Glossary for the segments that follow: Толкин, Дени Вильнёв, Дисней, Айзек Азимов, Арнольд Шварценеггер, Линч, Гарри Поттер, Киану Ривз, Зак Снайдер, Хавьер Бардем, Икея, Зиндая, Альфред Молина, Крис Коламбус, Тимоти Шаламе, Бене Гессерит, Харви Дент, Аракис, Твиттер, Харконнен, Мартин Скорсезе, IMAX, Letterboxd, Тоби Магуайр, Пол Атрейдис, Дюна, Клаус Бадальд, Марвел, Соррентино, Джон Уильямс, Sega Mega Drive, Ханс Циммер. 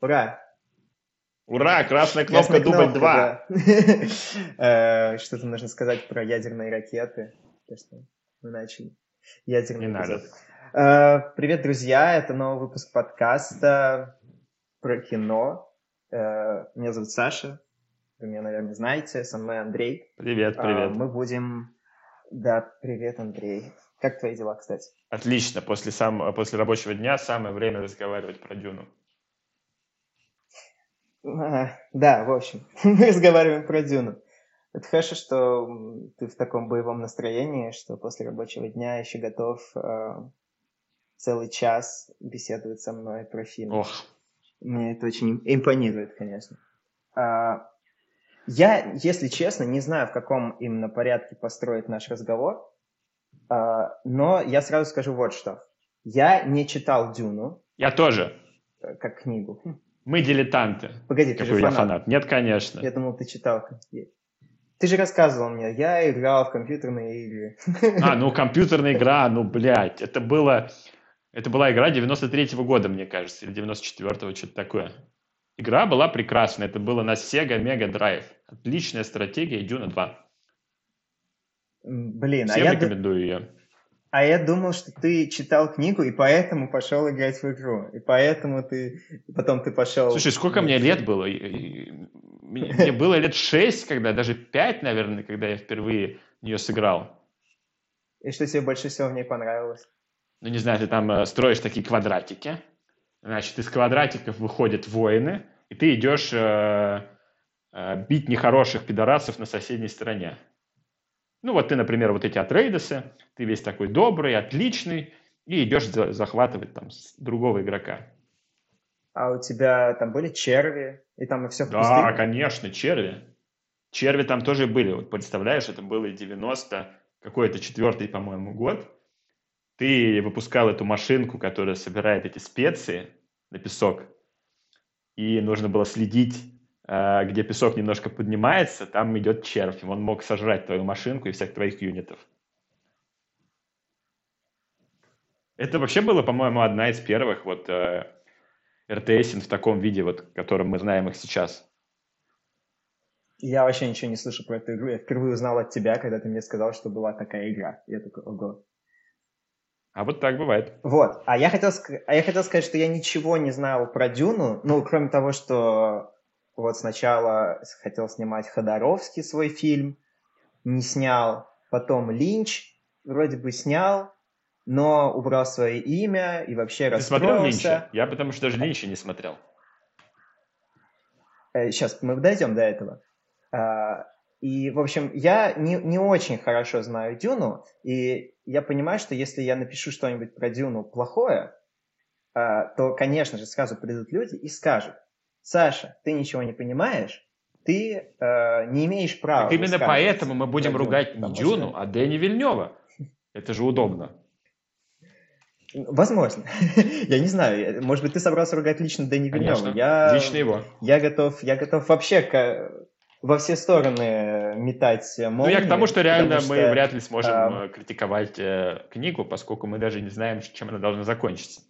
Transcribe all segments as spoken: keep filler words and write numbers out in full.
Ура! Ура! Красная кнопка, красная дубль кнопка, два. Что-то нужно сказать про ядерные ракеты. Мы начали. Ядерный Не эпизод. Надо. Привет, друзья! Это новый выпуск подкаста про кино. Меня зовут Саша. Вы меня, наверное, знаете. Со мной Андрей. Привет, привет. Мы будем... Да, привет, Андрей. Как твои дела, кстати? Отлично. После, сам... После рабочего дня самое время разговаривать про Дюну. А, да, в общем, мы разговариваем про Дюну. Это хорошо, что ты в таком боевом настроении, что после рабочего дня еще готов э, целый час беседовать со мной про фильм. Ох. Мне это очень импонирует, конечно. А, я, если честно, не знаю, в каком именно порядке построить наш разговор, а, но я сразу скажу вот что. Я не читал Дюну. Я тоже. Как книгу. Мы дилетанты. Погоди, ты же фанат. Я фанат. Нет, конечно. Я думал, ты читал. Ты же рассказывал мне, я играл в компьютерные игры. А, ну компьютерная игра, ну, блядь. Это было... Это была игра девяносто третьего года, мне кажется, или девяносто четвёртого, что-то такое. Игра была прекрасная. Это было на Sega Mega Drive. Отличная стратегия Дюна два. Блин, Всем а я... рекомендую д... ее. А я думал, что ты читал книгу, и поэтому пошел играть в игру. И поэтому ты... Потом ты пошел... Слушай, сколько мне лет было? Мне было лет шесть, когда... Даже пять, наверное, когда я впервые в нее сыграл. И что тебе больше всего в ней понравилось? Ну, не знаю, ты там строишь такие квадратики. Значит, из квадратиков выходят воины, и ты идешь бить нехороших пидорасов на соседней стороне. Ну, вот ты, например, вот эти Атрейдесы, ты весь такой добрый, отличный, и идешь захватывать там другого игрока. А у тебя там были черви, и там и все в пустыне? Да, конечно, черви. Черви там тоже были. Вот представляешь, это было девяносто, какой-то четвертый, по-моему, год. Ты выпускал эту машинку, которая собирает эти специи на песок, и нужно было следить, где песок немножко поднимается, там идет червь. Он мог сожрать твою машинку и всех твоих юнитов. Это вообще было, по-моему, одна из первых вот э, эр тэ эс-ин в таком виде, вот, которым мы знаем их сейчас. Я вообще ничего не слышу про эту игру. Я впервые узнал от тебя, когда ты мне сказал, что была такая игра. Я такой, ого. А вот так бывает. Вот. А я хотел, а я хотел сказать, что я ничего не знал про Дюну, ну, кроме того, что... Вот сначала хотел снимать Ходоровский свой фильм, не снял. Потом Линч вроде бы снял, но убрал свое имя и вообще расстроился. Ты смотрел Линча? Я потому что даже Линча не смотрел. Сейчас мы дойдем до этого. И, в общем, я не, не очень хорошо знаю Дюну, и я понимаю, что если я напишу что-нибудь про Дюну плохое, то, конечно же, сразу придут люди и скажут: Саша, ты ничего не понимаешь, ты э, не имеешь права. Так именно поэтому мы будем ругать не Дюну, а Дени Вильнёва. Это же удобно. Возможно. Я не знаю. Может быть, ты собрался ругать лично Дени Вильнёва. Я, лично его. Я готов, я готов вообще к, во все стороны метать молнии. Ну, я к тому, что реально потому, мы что, вряд ли сможем а... критиковать э, книгу, поскольку мы даже не знаем, чем она должна закончиться.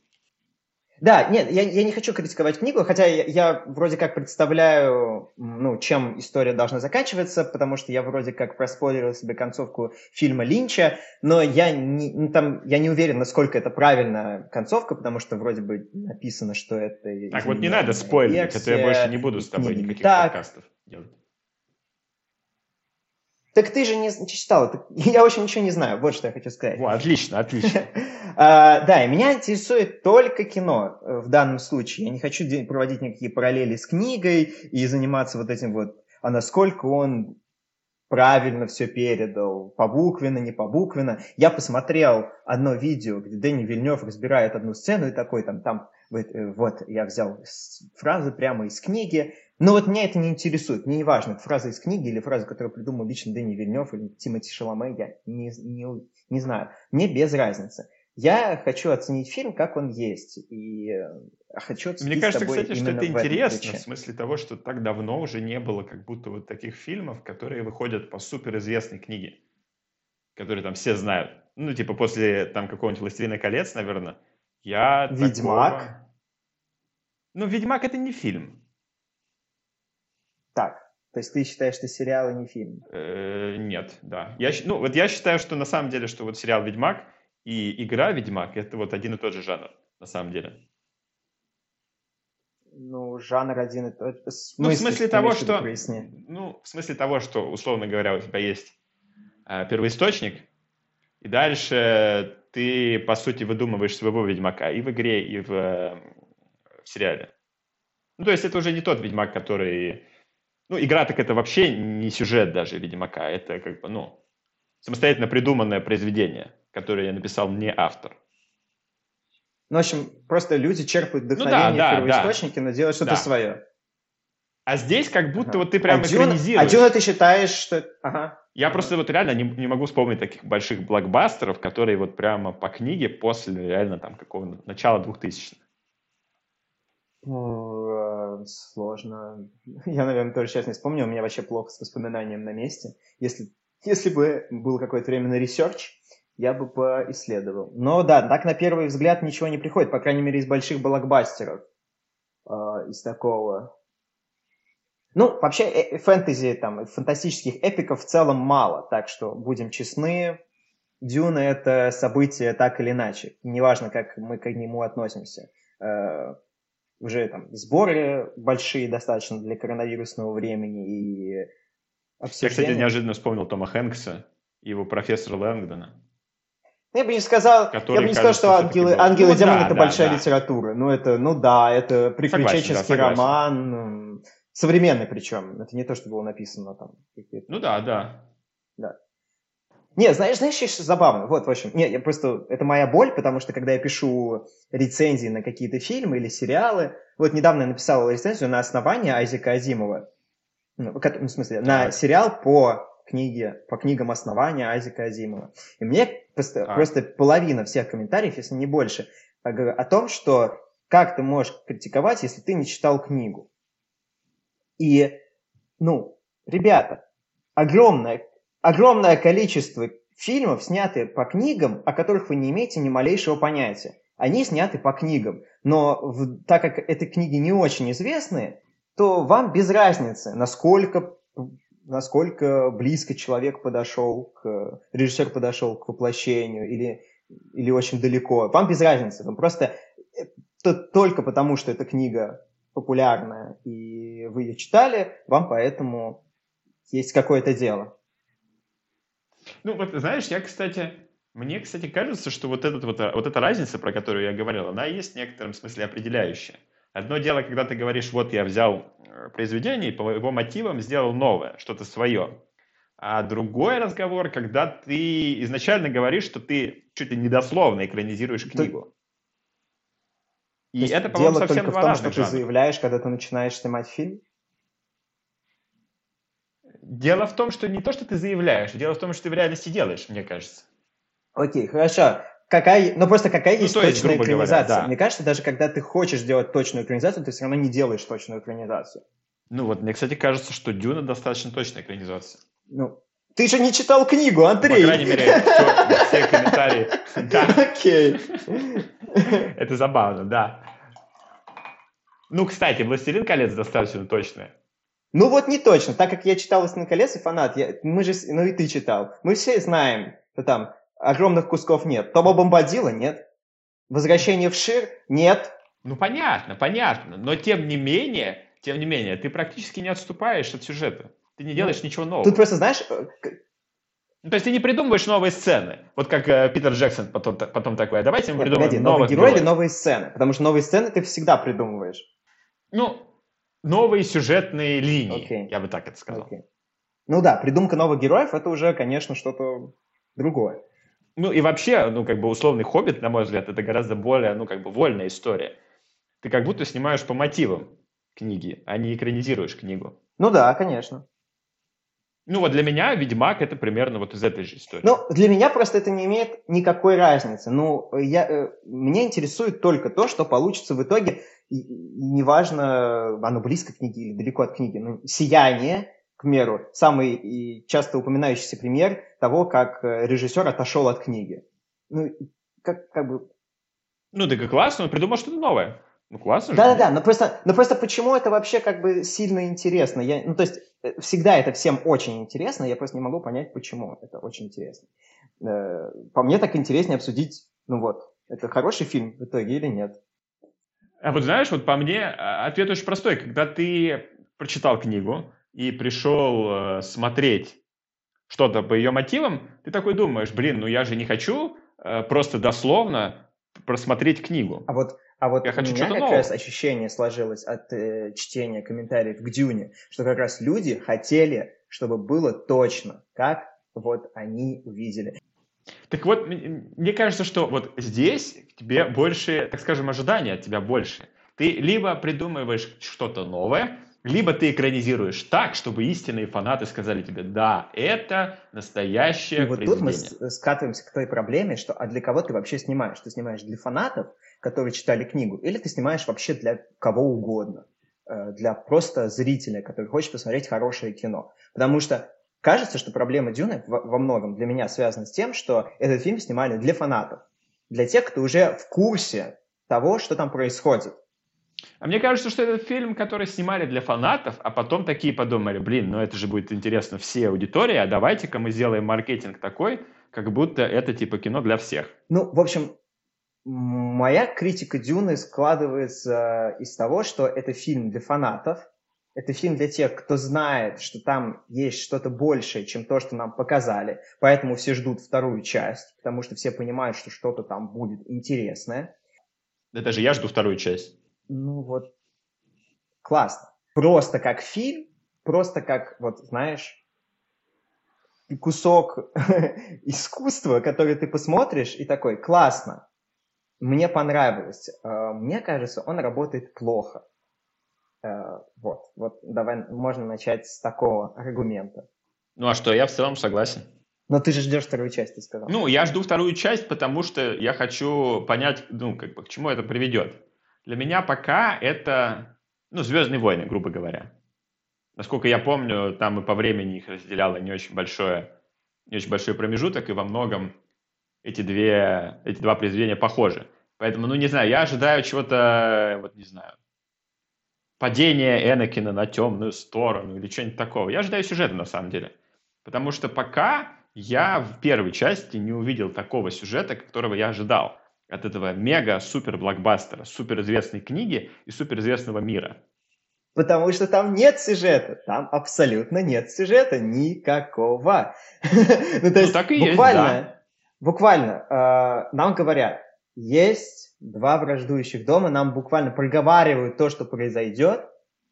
Да, нет, я, я не хочу критиковать книгу, хотя я, я вроде как представляю, ну, чем история должна заканчиваться, потому что я вроде как проспойлерил себе концовку фильма Линча, но я не, ну, там, я не уверен, насколько это правильная концовка, потому что вроде бы написано, что это... Так вот не надо спойлерить, а то я больше не буду с тобой никаких так. подкастов делать. Так ты же не читал, так, я очень ничего не знаю, вот что я хочу сказать. О, отлично, отлично. а, да, и меня интересует только кино в данном случае. Я не хочу проводить никакие параллели с книгой и заниматься вот этим вот, а насколько он правильно все передал, побуквенно, не побуквенно. Я посмотрел одно видео, где Дени Вильнёв разбирает одну сцену и такой там, там, вот, я взял фразы прямо из книги. Но вот меня это не интересует, мне не важно, фраза из книги или фраза, которую придумал лично Дени Вильнёв или Тимоти Шаламе, я не, не, не знаю, мне без разницы. Я хочу оценить фильм, как он есть, и хочу оценить Мне кажется, с тобой кстати, что это в интересно, в смысле того, что так давно уже не было как будто вот таких фильмов, которые выходят по суперизвестной книге, которые там все знают. Ну, типа после там какого-нибудь «Властелина колец», наверное, я... «Ведьмак». Такого... Но «Ведьмак» — это не фильм. Так. То есть ты считаешь, что сериал, и не фильм? Э-э- нет, да. Я, ну, вот я считаю, что на самом деле, что вот сериал «Ведьмак» и игра «Ведьмак» — это вот один и тот же жанр, на самом деле. Ну, жанр один и тот же. Ну, в смысле того, что... Ну, в смысле того, что, условно говоря, у тебя есть э, первоисточник, и дальше ты, по сути, выдумываешь своего «Ведьмака» и в игре, и в, э, в сериале. Ну, то есть это уже не тот «Ведьмак», который... Ну, игра так это вообще не сюжет даже «Ведьмака», это как бы, ну, самостоятельно придуманное произведение, которое написал не автор. Ну, в общем, просто люди черпают вдохновение ну, да, да, первоисточники, да. но делают что-то да. свое. А здесь как будто ага. вот ты прямо а экранизируешь. А Дюна ты считаешь, что... Ага. Я ага. просто вот реально не, не могу вспомнить таких больших блокбастеров, которые вот прямо по книге после реально там какого-то начала двухтысячных. Ну, сложно. Я, наверное, тоже сейчас не вспомню. У меня вообще плохо с воспоминанием на месте. Если, если бы был какой-то временный ресерч, я бы поисследовал. Но да, так на первый взгляд ничего не приходит. По крайней мере, из больших блокбастеров. Э, из такого... Ну, вообще, э- фэнтези, там, фантастических эпиков в целом мало. Так что, будем честны, «Дюна» — это событие так или иначе. Неважно, как мы к нему относимся. Э- Уже там сборы большие достаточно для коронавирусного времени и обсуждения. Я, кстати, неожиданно вспомнил Тома Хэнкса и его профессора Лэнгдона. Я бы не сказал, который, я бы не сказал, кажется, что «Ангелы, ангелы ну, и демоны» да, — это да, большая да. литература. Ну, это, ну да, это приключенческий согласен, да, роман, согласен. современный причем. Это не то, что было написано там. Ну да, да. да. Не, знаешь, знаешь, что забавно? Вот, в общем, не, я просто... Это моя боль, потому что, когда я пишу рецензии на какие-то фильмы или сериалы... Вот недавно я написал рецензию на основании Айзека Азимова. Ну, в смысле, на сериал по книге, по книгам основания Айзека Азимова. И мне просто, а. просто половина всех комментариев, если не больше, о том, что как ты можешь критиковать, если ты не читал книгу. И, ну, ребята, огромная... Огромное количество фильмов, сняты по книгам, о которых вы не имеете ни малейшего понятия. Они сняты по книгам, но в, так как эти книги не очень известны, то вам без разницы, насколько, насколько близко человек подошел, к, режиссер подошел к воплощению или, или очень далеко. Вам без разницы, вам просто то, только потому, что эта книга популярная и вы ее читали, вам поэтому есть какое-то дело. Ну, вот, знаешь, я, кстати, мне, кстати, кажется, что вот, этот, вот, вот эта разница, про которую я говорил, она есть в некотором смысле определяющая. Одно дело, когда ты говоришь, вот я взял произведение и по его мотивам сделал новое, что-то свое. А другой разговор, когда ты изначально говоришь, что ты чуть ли не дословно экранизируешь книгу. И это, по-моему, совсем два разных жанра. Дело только в том, что ты заявляешь, когда ты начинаешь снимать фильм? Дело в том, что не то, что ты заявляешь, дело в том, что ты в реальности делаешь, мне кажется. Окей, хорошо. Какая, ну просто какая ну, есть то точная есть, экранизация? Говоря, да. Мне кажется, даже когда ты хочешь делать точную экранизацию, ты все равно не делаешь точную экранизацию. Ну вот, мне, кстати, кажется, что «Дюна» достаточно точная экранизация. Ну, ты же не читал книгу, Андрей! По крайней мере, все комментарии. Окей. Это забавно, да. Ну, кстати, «Властелин колец» достаточно точная. Ну вот не точно, так как я читал «Властелин колец» и фанат, я, мы же, ну и ты читал, мы все знаем, что там огромных кусков нет. Тома Бомбадила нет, «Возвращение в Шир» нет. Ну понятно, понятно, но тем не менее, тем не менее, ты практически не отступаешь от сюжета, ты не делаешь ну, ничего нового. Тут просто знаешь... Ну, то есть ты не придумываешь новые сцены, вот как э, Питер Джексон потом, потом такой, давайте мы придумаем новые новых героев. Или новые сцены, потому что новые сцены ты всегда придумываешь. Ну... Новые сюжетные линии, okay. я бы так это сказал. Okay. Ну да, придумка новых героев — это уже, конечно, что-то другое. Ну и вообще, ну как бы условный «Хоббит», на мой взгляд, это гораздо более, ну как бы вольная история. Ты как будто снимаешь по мотивам книги, а не экранизируешь книгу. Ну да, конечно. Ну вот для меня «Ведьмак» — это примерно вот из этой же истории. Ну для меня просто это не имеет никакой разницы. Ну я, меня интересует только то, что получится в итоге... И неважно, оно близко к книге или далеко от книги. Ну, «Сияние», к примеру, самый часто упоминающийся пример того, как режиссер отошел от книги. Ну, как, как бы... Ну, да, как классно, он придумал что-то новое. Ну, классно же. Да-да-да, но просто, но просто почему это вообще как бы сильно интересно? Я, ну, то есть всегда это всем очень интересно, я просто не могу понять, почему это очень интересно. По мне так интереснее обсудить, ну вот, это хороший фильм в итоге или нет. А вот знаешь, вот по мне ответ очень простой. Когда ты прочитал книгу и пришел смотреть что-то по ее мотивам, ты такой думаешь, блин, ну я же не хочу просто дословно просмотреть книгу. А вот... А вот я у хочу меня как нового. Раз ощущение сложилось от э, чтения комментариев к Дюне, что как раз люди хотели, чтобы было точно, как вот они увидели. Так вот, мне кажется, что вот здесь тебе больше, так скажем, ожидания от тебя больше. Ты либо придумываешь что-то новое, либо ты экранизируешь так, чтобы истинные фанаты сказали тебе, да, это настоящее произведение. И вот произведение. Тут мы скатываемся к той проблеме, что а для кого ты вообще снимаешь? Ты снимаешь для фанатов, которые читали книгу, или ты снимаешь вообще для кого угодно, для просто зрителя, который хочет посмотреть хорошее кино. Потому что кажется, что проблема «Дюны» во многом для меня связана с тем, что этот фильм снимали для фанатов, для тех, кто уже в курсе того, что там происходит. А мне кажется, что этот фильм, который снимали для фанатов, а потом такие подумали, блин, ну это же будет интересно всей аудитории, а давайте-ка мы сделаем маркетинг такой, как будто это типа кино для всех. Ну, в общем, моя критика «Дюны» складывается из того, что это фильм для фанатов, это фильм для тех, кто знает, что там есть что-то большее, чем то, что нам показали, поэтому все ждут вторую часть, потому что все понимают, что что-то там будет интересное. Да даже я жду вторую часть. Ну вот, классно. Просто как фильм, просто как, вот, знаешь, кусок искусства, который ты посмотришь и такой, классно, мне понравилось. Мне кажется, он работает плохо. Вот, вот, давай, можно начать с такого аргумента. Ну а что, я в целом согласен. Но ты же ждешь вторую часть, ты сказал. Ну, я жду вторую часть, потому что я хочу понять, ну, как бы, к чему это приведет. Для меня пока это, ну, «Звездные войны», грубо говоря. Насколько я помню, там и по времени их разделяло не очень большое, не очень большой промежуток, и во многом эти, две, эти два произведения похожи. Поэтому, ну, не знаю, я ожидаю чего-то, вот не знаю, падения Энакина на темную сторону или чего-нибудь такого. Я ожидаю сюжета, на самом деле. Потому что пока я в первой части не увидел такого сюжета, которого я ожидал. От этого мега-супер-блокбастера, суперизвестной книги и суперизвестного мира. Потому что там нет сюжета. Там абсолютно нет сюжета никакого. Ну, то есть, так и буквально, есть, да. Буквально э, нам говорят, есть два враждующих дома, нам буквально проговаривают то, что произойдет.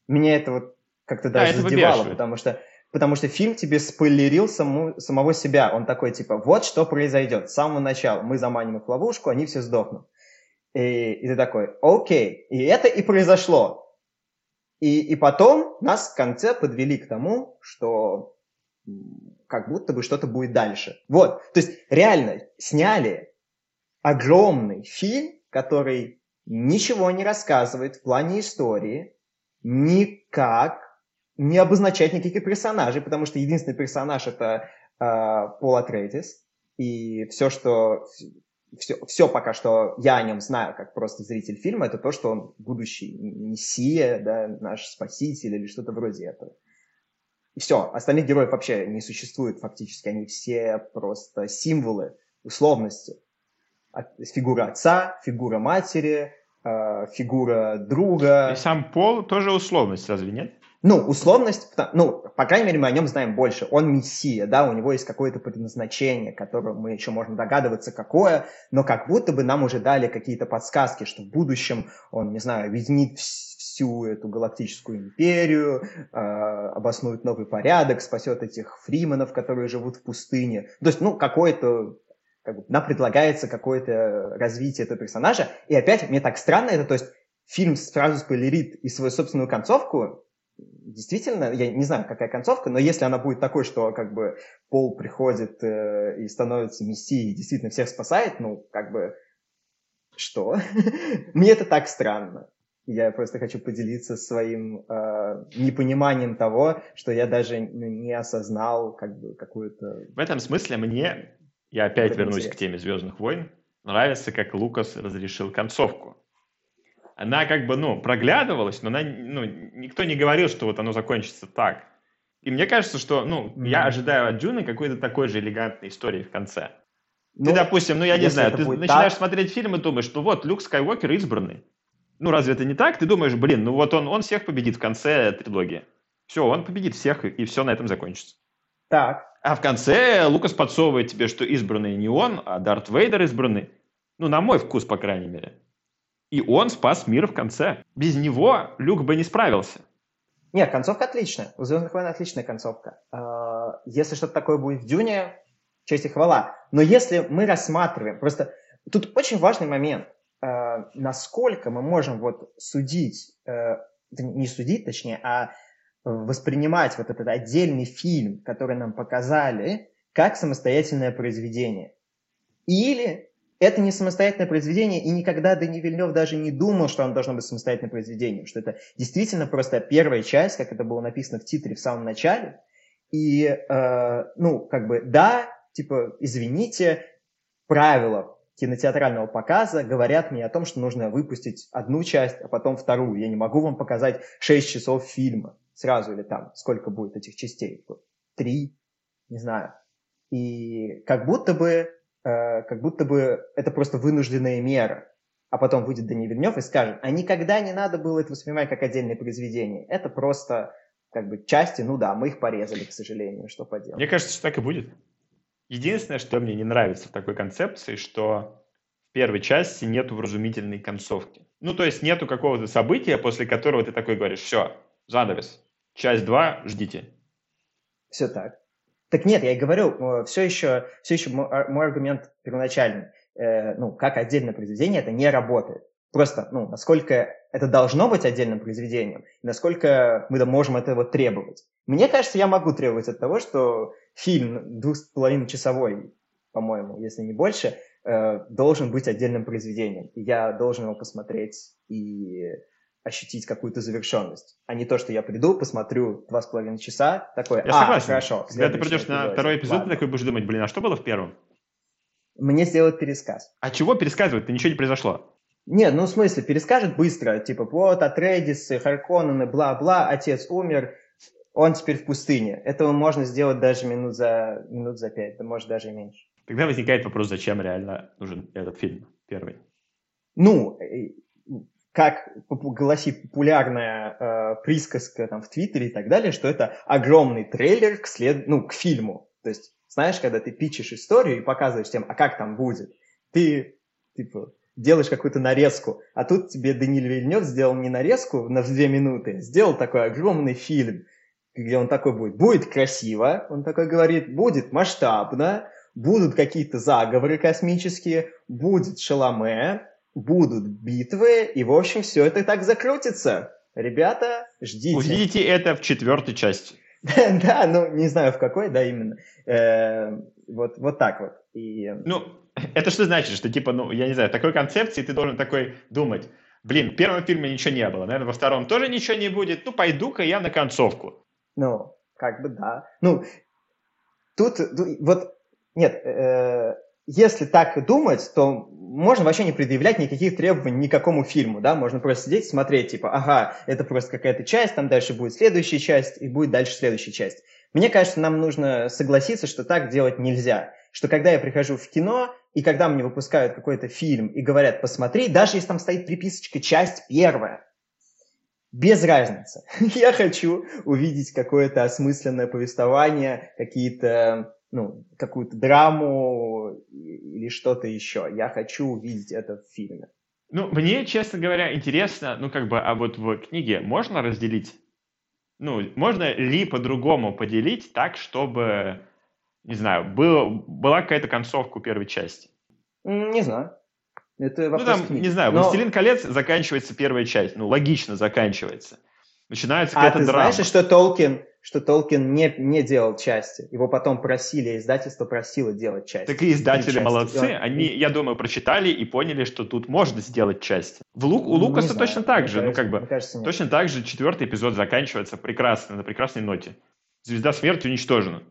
Меня это вот как-то даже да, задевало, потому что, потому что фильм тебе спойлерил саму, самого себя. Он такой, типа, вот что произойдет с самого начала. Мы заманим их в ловушку, они все сдохнут. И, и ты такой, окей. И это и произошло. И, и потом нас в конце подвели к тому, что как будто бы что-то будет дальше. Вот. То есть реально сняли огромный фильм, который ничего не рассказывает в плане истории, никак не обозначать никаких персонажей, потому что единственный персонаж — это э, Пол Атрейдис, и все, что... Все, все пока что я о нем знаю, как просто зритель фильма, это то, что он будущий мессия, да, наш спаситель или что-то вроде этого. И все. Остальных героев вообще не существует фактически. Они все просто символы условности. От, фигура отца, фигура матери, э, фигура друга. И сам Пол тоже условность, разве нет? Ну, условность, ну, по крайней мере, мы о нем знаем больше. Он мессия, да, у него есть какое-то предназначение, которое мы еще можем догадываться, какое, но как будто бы нам уже дали какие-то подсказки, что в будущем он, не знаю, объединит всю эту галактическую империю, э, обоснует новый порядок, спасет этих фриманов, которые живут в пустыне. То есть, ну, какое-то, как бы, нам предлагается какое-то развитие этого персонажа. И опять, мне так странно это, то есть, фильм сразу спойлерит и свою собственную концовку. Действительно, я не знаю, какая концовка, но если она будет такой, что как бы Пол приходит э, и становится мессией, и действительно всех спасает, ну, как бы, что? Мне это так странно. Я просто хочу поделиться своим э, непониманием того, что я даже не осознал как бы какую-то... В этом смысле мне, я опять вернусь к теме «Звездных войн», нравится, как Лукас разрешил концовку. она как бы, ну, проглядывалась, но она, ну, никто не говорил, что вот оно закончится так. И мне кажется, что, ну, mm-hmm. я ожидаю от Дюны какой-то такой же элегантной истории в конце. Ну, ты, допустим, ну, я не знаю, ты начинаешь так... смотреть фильм и думаешь, ну, вот, Люк Скайуокер избранный. Ну, разве это не так? Ты думаешь, блин, ну, вот он, он всех победит в конце трилогии. Все, он победит всех, и все на этом закончится. Так. А в конце Лукас подсовывает тебе, что избранный не он, а Дарт Вейдер избранный. Ну, на мой вкус, по крайней мере. И он спас мир в конце. Без него Люк бы не справился. Нет, концовка отличная. У «Звездных войн» отличная концовка. Если что-то такое будет в «Дюне», честь и хвала. Но если мы рассматриваем... Просто тут очень важный момент. Насколько мы можем вот судить... Не судить, точнее, а воспринимать вот этот отдельный фильм, который нам показали, как самостоятельное произведение. Или... Это не самостоятельное произведение, и никогда Дени Вильнёв даже не думал, что оно должно быть самостоятельным произведением, что это действительно просто первая часть, как это было написано в титре в самом начале, и, э, ну, как бы, да, типа, извините, правила кинотеатрального показа говорят мне о том, что нужно выпустить одну часть, а потом вторую, я не могу вам показать шесть часов фильма сразу, или там, сколько будет этих частей, три, не знаю, и как будто бы как будто бы это просто вынужденная мера. А потом выйдет Дени Вильнёв и скажет, а никогда не надо было это воспринимать как отдельное произведение. Это просто как бы части, ну да, мы их порезали, к сожалению, что поделать. Мне кажется, что так и будет. Единственное, что мне не нравится в такой концепции, что в первой части нету вразумительной концовки. Ну, то есть нету какого-то события, после которого ты такой говоришь, все, занавес, часть два, ждите. Все так. Так нет, я и говорю, все еще, все еще мой аргумент первоначальный. Э, ну, как отдельное произведение это не работает. Просто, ну, насколько это должно быть отдельным произведением, насколько мы можем этого требовать. Мне кажется, я могу требовать от того, что фильм двух с половиной часовой, по-моему, если не больше, э, должен быть отдельным произведением. Я должен его посмотреть и ощутить какую-то завершенность, а не то, что я приду, посмотрю два с половиной часа, такой, я а, согласен. Хорошо. Когда ты придешь на второй эпизод, ты такой будешь думать, блин, а что было в первом? Мне сделают пересказ. А чего пересказывать-то? Ничего не произошло. Нет, ну в смысле, перескажет быстро, типа, вот, Атрейдисы, Харконнены, бла-бла, отец умер, он теперь в пустыне. Этого можно сделать даже минут за, минут за пять, да может даже и меньше. Тогда возникает вопрос, зачем реально нужен этот фильм первый? Ну... как гласит популярная э, присказка там, в Твиттере и так далее, что это огромный трейлер к, след... ну, к фильму. То есть, знаешь, когда ты пичешь историю и показываешь тем, а как там будет, ты типа, делаешь какую-то нарезку, а тут тебе Дени Вильнёв сделал не нарезку на две минуты, сделал такой огромный фильм, где он такой будет, будет красиво, он такой говорит, будет масштабно, будут какие-то заговоры космические, будет Шаламе, будут битвы, и, в общем, все это так закрутится. Ребята, ждите. Увидите это в четвертой части. Да, ну, не знаю, в какой, да, именно. Вот так вот. Ну, это что значит, что, типа, ну, я не знаю, в такой концепции ты должен такой думать, блин, в первом фильме ничего не было, наверное, во втором тоже ничего не будет, ну, пойду-ка я на концовку. Ну, как бы да. Ну, тут, вот, нет, если так думать, то можно вообще не предъявлять никаких требований ни к какому фильму, да, можно просто сидеть и смотреть, типа, ага, это просто какая-то часть, там дальше будет следующая часть, и будет дальше следующая часть. Мне кажется, нам нужно согласиться, что так делать нельзя, что когда я прихожу в кино, и когда мне выпускают какой-то фильм и говорят, посмотри, даже если там стоит приписочка «Часть первая», без разницы. Я хочу увидеть какое-то осмысленное повествование, какие-то... ну, какую-то драму или что-то еще. Я хочу увидеть это в фильме. Ну, мне, честно говоря, интересно, ну, как бы, а вот в книге можно разделить? Ну, можно ли по-другому поделить так, чтобы, не знаю, было, была какая-то концовка у первой части? Не знаю. Это вопрос ну, там, книги. Не знаю, Но... «Властелин колец» заканчивается первая часть. Ну, логично заканчивается. Начинается какая-то драма. А ты знаешь, что Толкин... что Толкин не, не делал части. Его потом просили, издательство просило делать части. Так и издатели части. Молодцы. Он... Они, я думаю, прочитали и поняли, что тут можно сделать части. В Лу... У Лукаса знаю, точно так же. Кажется, ну, как бы, кажется, точно так же четвертый эпизод заканчивается прекрасно, на прекрасной ноте. Звезда смерти уничтожена.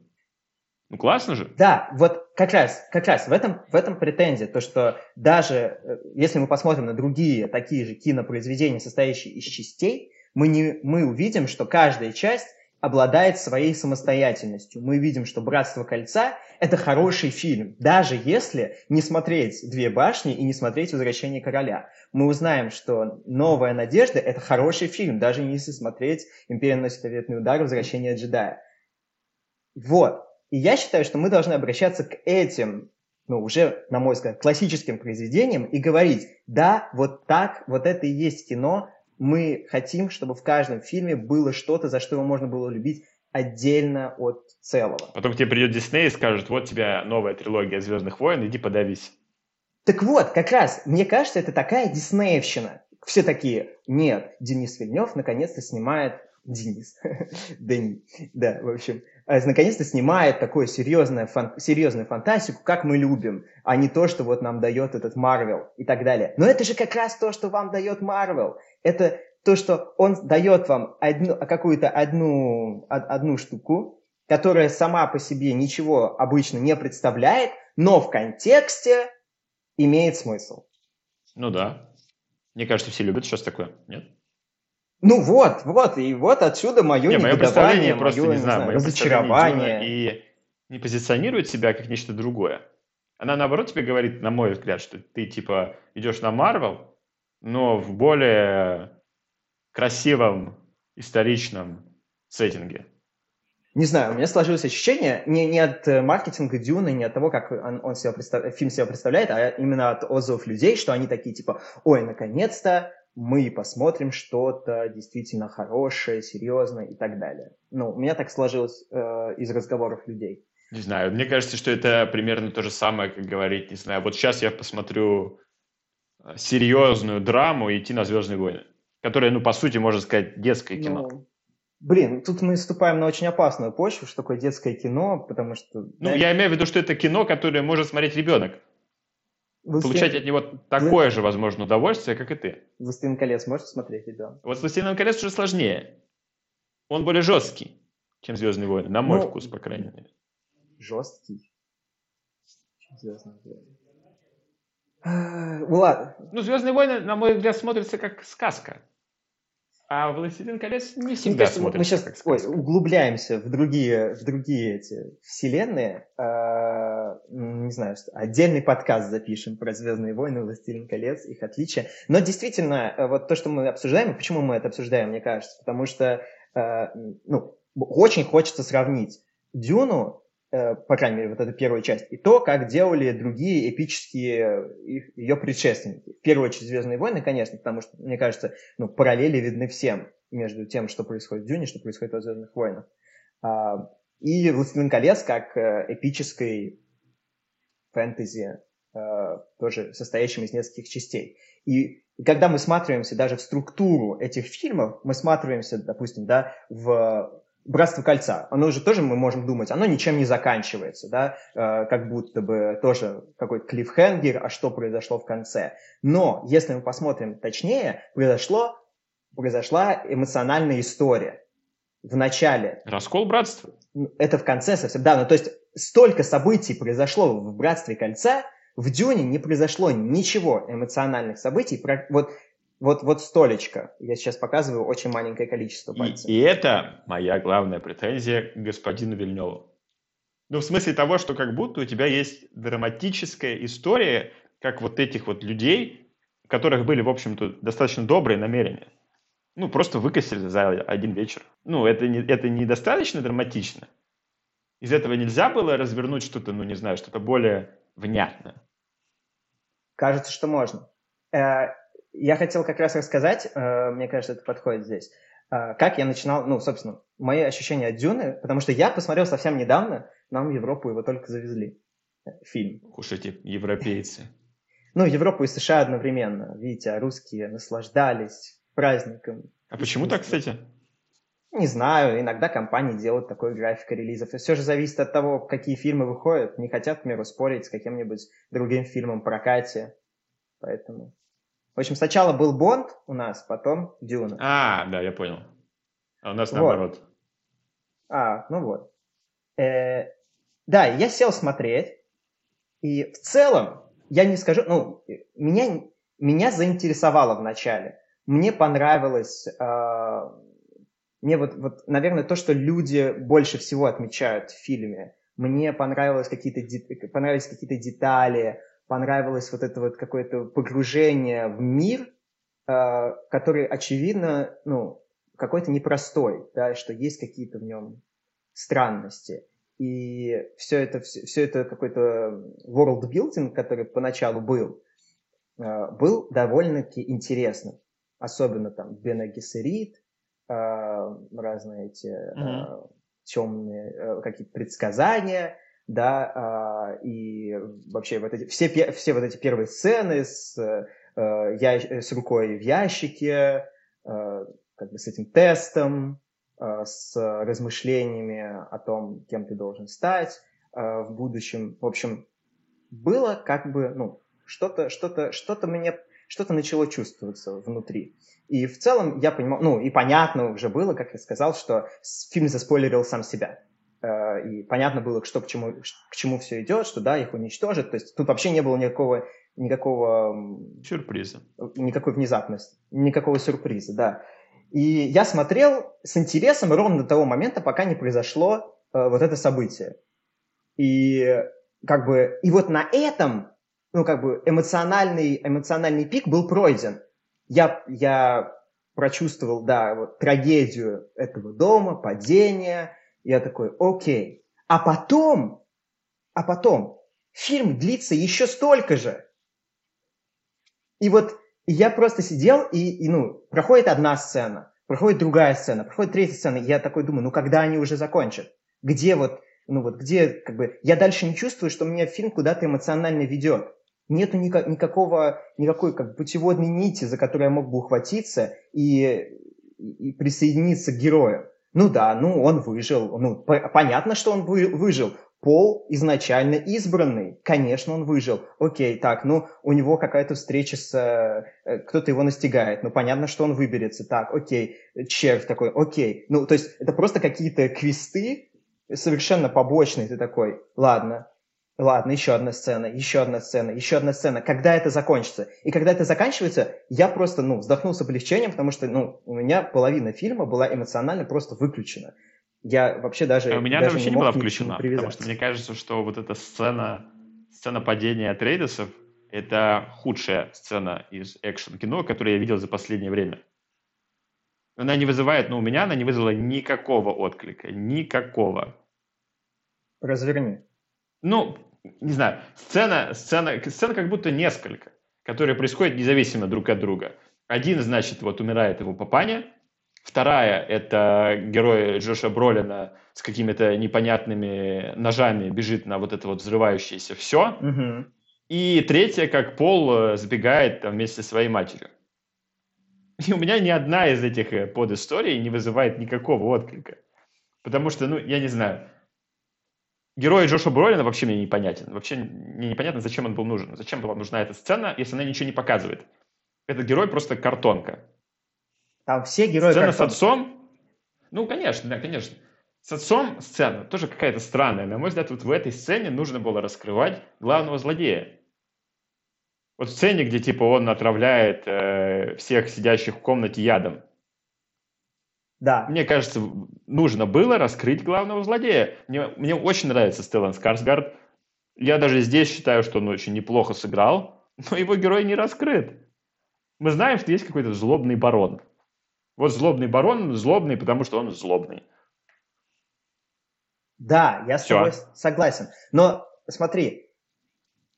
Ну, классно же. Да, вот как раз, как раз в этом, в этом претензия, то, что даже если мы посмотрим на другие такие же кинопроизведения, состоящие из частей, мы, не, мы увидим, что каждая часть обладает своей самостоятельностью. Мы видим, что «Братство кольца» — это хороший фильм, даже если не смотреть «Две башни» и не смотреть «Возвращение короля». Мы узнаем, что «Новая надежда» — это хороший фильм, даже если смотреть «Империя наносит ответный удар», «Возвращение джедая». Вот. И я считаю, что мы должны обращаться к этим, ну, уже, на мой взгляд, классическим произведениям и говорить: да, вот так, вот это и есть кино, мы хотим, чтобы в каждом фильме было что-то, за что его можно было любить отдельно от целого. Потом к тебе придет Дисней и скажет: вот тебе новая трилогия «Звездных войн», иди подавись. Так вот, как раз, мне кажется, это такая диснеевщина. Все такие: нет, Денис Вильнёв наконец-то снимает... Денис. Дени. Да, в общем... наконец-то снимает такую серьезную, фан- серьезную фантастику, как мы любим, а не то, что вот нам дает этот Марвел и так далее. Но это же как раз то, что вам дает Марвел. Это то, что он дает вам одну, какую-то одну, одну штуку, которая сама по себе ничего обычно не представляет, но в контексте имеет смысл. Ну да. Мне кажется, все любят сейчас такое, нет? Ну вот, вот, и вот отсюда мое не, негодование, мое, просто, мое не знаю, мое разочарование. И не позиционирует себя как нечто другое. Она, наоборот, тебе говорит, на мой взгляд, что ты, типа, идешь на Марвел, но в более красивом историчном сеттинге. Не знаю, у меня сложилось ощущение не, не от маркетинга «Дюны», не от того, как он, он себя представ... фильм себя представляет, а именно от отзывов людей, что они такие, типа, ой, наконец-то, мы посмотрим что-то действительно хорошее, серьезное и так далее. Ну, у меня так сложилось э, из разговоров людей. Не знаю, мне кажется, что это примерно то же самое, как говорить, не знаю, вот сейчас я посмотрю серьезную драму и идти на «Звездные войны», которая, ну, по сути, можно сказать, детское кино. Ну, блин, тут мы ступаем на очень опасную почву, что такое детское кино, потому что... Ну, да, я имею в виду, что это кино, которое может смотреть ребенок. Получать от него такое же, возможно, удовольствие, как и ты. «Властелин колец» можешь смотреть, ребята? Вот «Властелин колец» уже сложнее. Он более жесткий, чем «Звездные войны», на мой ну, вкус, по крайней мере. Жесткий? Чем «Звездные войны»? А, ну, ладно. Ну, «Звездные войны», на мой взгляд, смотрятся как сказка. А «Властелин колец» не всегда ну, смотрится мы сейчас, как сказка. Ой, углубляемся в другие, в другие эти вселенные. Не знаю, что отдельный подкаст запишем про «Звездные войны», «Властелин колец», их отличия. Но действительно, вот то, что мы обсуждаем, почему мы это обсуждаем, мне кажется, потому что э, ну, очень хочется сравнить «Дюну», э, по крайней мере, вот эту первую часть, и то, как делали другие эпические их, ее предшественники. В первую очередь «Звездные войны», конечно, потому что, мне кажется, ну, параллели видны всем между тем, что происходит в «Дюне», что происходит в «Звездных войнах». А, и «Властелин колец» как эпической фэнтези, э, тоже состоящим из нескольких частей. И когда мы всматриваемся даже в структуру этих фильмов, мы всматриваемся, допустим, да, в «Братство кольца». Оно уже тоже, мы можем думать, оно ничем не заканчивается, да, э, как будто бы тоже какой-то клиффхенгер, а что произошло в конце. Но, если мы посмотрим точнее, произошло, произошла эмоциональная история в начале. Раскол братства. Это в конце совсем, да, ну то есть столько событий произошло в «Братстве кольца», в «Дюне» не произошло ничего эмоциональных событий. Вот, вот, вот столечко. Я сейчас показываю очень маленькое количество пальцев. И, и это моя главная претензия к господину Вильнёву. Ну, в смысле того, что как будто у тебя есть драматическая история, как вот этих вот людей, у которых были, в общем-то, достаточно добрые намерения. Ну, просто выкосили за один вечер. Ну, это, не, это недостаточно драматично. Из этого нельзя было развернуть что-то, ну, не знаю, что-то более внятное? Кажется, что можно. Я хотел как раз рассказать, мне кажется, это подходит здесь, как я начинал, ну, собственно, мои ощущения от «Дюны», потому что я посмотрел совсем недавно, нам в Европу его только завезли, фильм. Кушайте, европейцы. Ну, Европу и США одновременно, видите, а русские наслаждались праздником. А почему так, кстати? Не знаю, иногда компании делают такой график релизов. Все же зависит от того, какие фильмы выходят. Не хотят, к примеру, спорить с каким-нибудь другим фильмом в прокате. Поэтому... В общем, сначала был «Бонд» у нас, потом «Дюна». А, да, я понял. А у нас наоборот. Вот. А, ну вот. Э-э- Да, я сел смотреть, и в целом, я не скажу, ну, меня, меня заинтересовало вначале. Мне понравилось, э, мне вот, вот, наверное, то, что люди больше всего отмечают в фильме. Мне понравилось какие-то, понравились какие-то детали, понравилось вот это вот какое-то погружение в мир, э, который, очевидно, ну, какой-то непростой, да, что есть какие-то в нем странности. И все это, все, все это какой-то world-building, который поначалу был, э, был довольно-таки интересным. Особенно там Бене Гессерит, э, разные эти э, темные э, какие-то предсказания, да, э, и вообще вот эти, все, все вот эти первые сцены с, э, я, с рукой в ящике, э, как бы с этим тестом, с размышлениями о том, кем ты должен стать э, в будущем. В общем, было как бы, ну, что-то, что-то, что-то мне, что-то начало чувствоваться внутри. И в целом я понимал, ну, и понятно уже было, как я сказал, что фильм заспойлерил сам себя. Э, и понятно было, что к чему, к чему все идет, что, да, их уничтожат. То есть тут вообще не было никакого, никакого... сюрприза. Никакой внезапности, никакого сюрприза, да. И я смотрел с интересом ровно до того момента, пока не произошло э, вот это событие. И как бы и вот на этом, ну как бы эмоциональный, эмоциональный пик был пройден. Я, я прочувствовал, да, вот, трагедию этого дома, падение. Я такой, окей. А потом, а потом фильм длится еще столько же. И вот И я просто сидел, и, и, ну, проходит одна сцена, проходит другая сцена, проходит третья сцена, и я такой думаю, ну, когда они уже закончат? Где вот, ну, вот, где, как бы, я дальше не чувствую, что меня фильм куда-то эмоционально ведет. Нету никак, никакого, никакой, как, путеводной нити, за которую я мог бы ухватиться и, и присоединиться к герою. Ну да, ну, он выжил, ну, по- понятно, что он вы- выжил. Пол изначально избранный, конечно, он выжил. Окей, так, ну, у него какая-то встреча с... Э, кто-то его настигает, ну, понятно, что он выберется. Так, окей, червь такой, окей. Ну, то есть это просто какие-то квесты совершенно побочные. Ты такой, ладно, ладно, еще одна сцена, еще одна сцена, еще одна сцена. Когда это закончится? И когда это заканчивается, я просто, ну, вздохнул с облегчением, потому что, ну, у меня половина фильма была эмоционально просто выключена. Я вообще даже... А у меня даже она вообще не, не была включена, потому что мне кажется, что вот эта сцена, сцена падения Атрейдесов — это худшая сцена из экшн-кино, которую я видел за последнее время. Она не вызывает, но у меня она не вызвала никакого отклика, никакого. Разверни. Ну, не знаю, сцена, сцена, сцена как будто несколько, которые происходят независимо друг от друга. Один, значит, вот умирает его папаня. Вторая – это герой Джоша Бролина с какими-то непонятными ножами бежит на вот это вот взрывающееся все. Угу. И третья, как Пол сбегает там вместе со своей матерью. И у меня ни одна из этих подисторий не вызывает никакого отклика. Потому что, ну, я не знаю, герой Джоша Бролина вообще мне непонятен. Вообще мне непонятно, зачем он был нужен. Зачем была нужна эта сцена, если она ничего не показывает. Этот герой просто картонка. Там все герои... Сцена картонки. С отцом? Ну, конечно, да, конечно. С отцом сцена тоже какая-то странная. На мой взгляд, вот в этой сцене нужно было раскрывать главного злодея. Вот в сцене, где, типа, он отравляет э, всех сидящих в комнате ядом. Да. Мне кажется, нужно было раскрыть главного злодея. Мне, мне очень нравится Стеллан Скарсгард. Я даже здесь считаю, что он очень неплохо сыграл, но его герой не раскрыт. Мы знаем, что есть какой-то злобный барон. Вот злобный барон, злобный, потому что он злобный. Да, я с тобой согласен. Но смотри,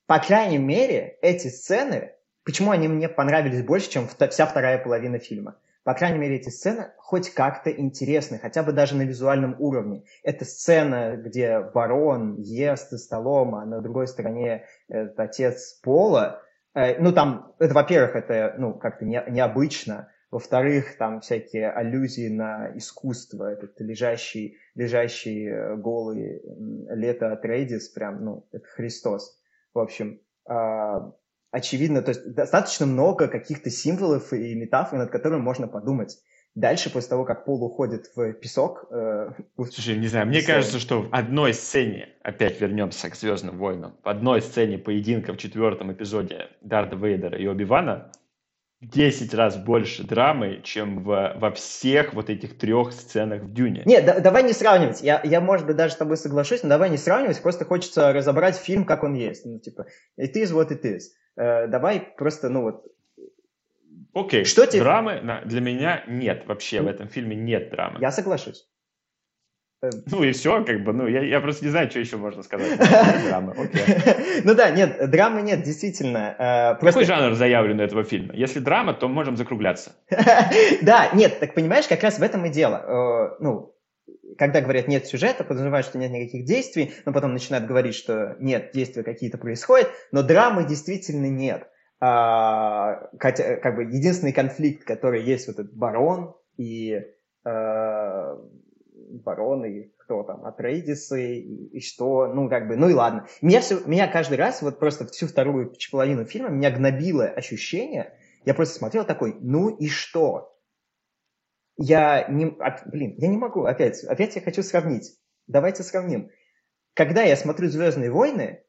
по крайней мере, эти сцены, почему они мне понравились больше, чем вся вторая половина фильма? По крайней мере, эти сцены хоть как-то интересны, хотя бы даже на визуальном уровне. Это сцена, где барон ест за столом, а на другой стороне отец Пола. Ну, там, это, во-первых, это, ну, как-то не, необычно. Во-вторых, там всякие аллюзии на искусство, этот лежащий, лежащий голый Лето Атрейдис, прям, ну, это Христос. В общем, очевидно, то есть достаточно много каких-то символов и метафор, над которыми можно подумать. Дальше, после того, как Пол уходит в песок... Э, Слушай, не знаю, мне кажется, что в одной сцене, опять вернемся к «Звездным войнам», в одной сцене поединка в четвертом эпизоде Дарта Вейдера и Оби-Вана десять раз больше драмы, чем в, во всех вот этих трех сценах в «Дюне». Нет, да, давай не сравнивать. Я, я, может быть, даже с тобой соглашусь, но давай не сравнивать. Просто хочется разобрать фильм, как он есть. Ну, типа, it is what it is. Э, давай просто, ну, вот... Окей, что драмы тебе... для меня нет вообще, в этом фильме нет драмы. Я соглашусь. Ну и все, как бы, ну, я, я просто не знаю, что еще можно сказать. Драмы, окей. Ну да, нет, драмы нет, действительно. Какой жанр заявлен у этого фильма? Если драма, то можем закругляться. Да, нет, так понимаешь, как раз в этом и дело. Ну, когда говорят «нет сюжета», подразумевают, что нет никаких действий, но потом начинают говорить, что нет, действия какие-то происходят, но драмы действительно нет. А, хотя, как бы, единственный конфликт, который есть, вот этот барон и э, барон и кто там, Атрейдисы и, и что, ну, как бы, ну и ладно. Меня, все, меня каждый раз, вот просто всю вторую половину фильма, меня гнобило ощущение, я просто смотрел такой, ну и что? Я не, а, блин, я не могу, опять, опять я хочу сравнить. Давайте сравним. Когда я смотрю «Звездные войны»,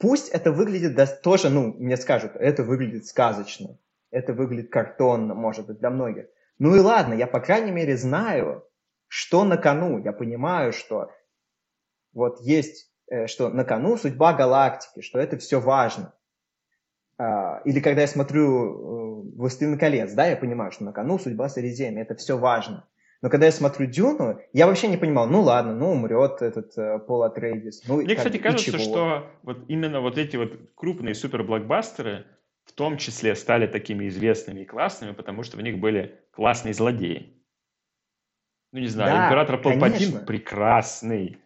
пусть это выглядит да, тоже, ну, мне скажут, это выглядит сказочно, это выглядит картонно, может быть, для многих. Ну и ладно, я, по крайней мере, знаю, что на кону. Я понимаю, что вот есть, что на кону судьба галактики, что это все важно. Или когда я смотрю «Властелин колец», да, я понимаю, что на кону судьба Средиземья, это все важно. Но когда я смотрю «Дюну», я вообще не понимал, ну ладно, ну умрет этот э, Пол Атрейдис. Ну, мне, кстати, кажется, что вот именно вот эти вот крупные суперблокбастеры в том числе стали такими известными и классными, потому что в них были классные злодеи. Ну не знаю, да, император Палпатин прекрасный.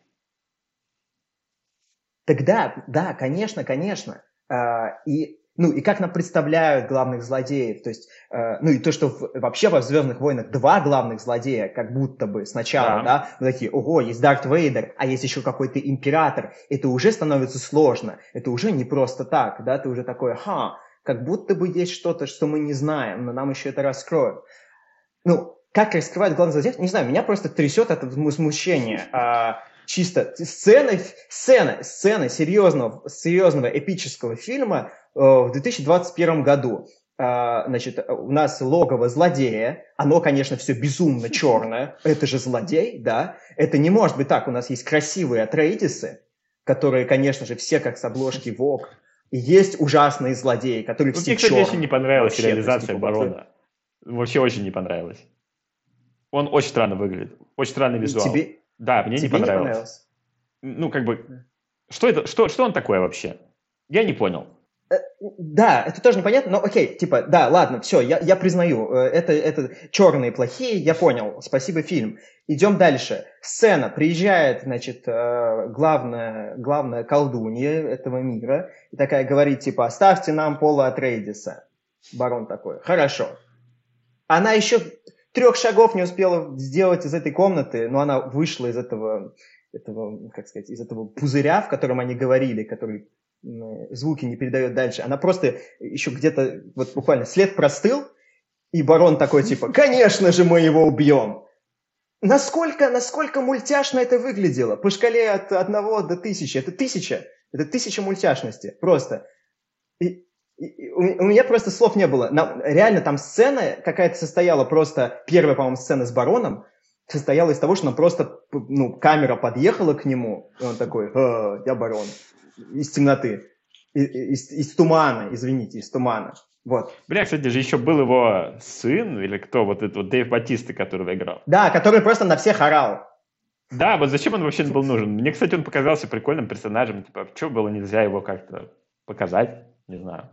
Тогда, да, конечно, конечно. А, и... Ну, и как нам представляют главных злодеев, то есть, э, ну, и то, что в, вообще во «Звездных войнах» два главных злодея, как будто бы сначала, да, да ну, такие, ого, есть Дарт Вейдер, а есть еще какой-то император, это уже становится сложно, это уже не просто так, да, ты уже такой, ха, как будто бы есть что-то, что мы не знаем, но нам еще это раскроют. Ну, как раскрывают главных злодеев, не знаю, меня просто трясет это возмущение. Чисто сцена, сцена, сцена серьезного, серьезного эпического фильма э, в две тысячи двадцать первом году. Э, значит, у нас логово злодея. Оно, конечно, все безумно черное. Это же злодей, да? Это не может быть так. У нас есть красивые Атрейдисы, которые, конечно же, все как с обложки Vogue. И есть ужасные злодеи, которые ну, все мне, кстати, черные. Мне очень не понравилась вообще реализация барона. Вообще очень не понравилась. Он очень странно выглядит. Очень странный визуал. Тебе... Да, мне Тебе не понравилось. не понравилось. Ну, как бы, что это, что, что он такое вообще? Я не понял. Э, да, это тоже непонятно, но окей, типа, да, ладно, все, я, я признаю, это, это черные плохие, я понял, спасибо, фильм. Идем дальше. Сцена, приезжает, значит, главная, главная колдунья этого мира, и такая говорит, типа, оставьте нам Пола Атрейдиса. Барон такой, хорошо. Она еще... трех шагов не успела сделать из этой комнаты, но она вышла из этого, этого, как сказать, из этого пузыря, в котором они говорили, который звуки не передает дальше. Она просто еще где-то, вот буквально след простыл, и барон такой типа, конечно же мы его убьем. Насколько, насколько мультяшно это выглядело? По шкале от одного до тысячи. Это тысяча. Это тысяча мультяшности. Просто. И... У меня просто слов не было. Нам, реально, там сцена какая-то состояла просто... Первая, по-моему, сцена с бароном состояла из того, что нам просто ну, камера подъехала к нему, и он такой, э, я барон. Из темноты. Из, из, из тумана, извините, из тумана. Вот. Бля, кстати, же еще был его сын, или кто, вот этот вот Дэйв Батиста, которого играл. Да, который просто на всех орал. Да, вот зачем он вообще был нужен? Мне, кстати, он показался прикольным персонажем. Типа, что было нельзя его как-то показать? Не знаю.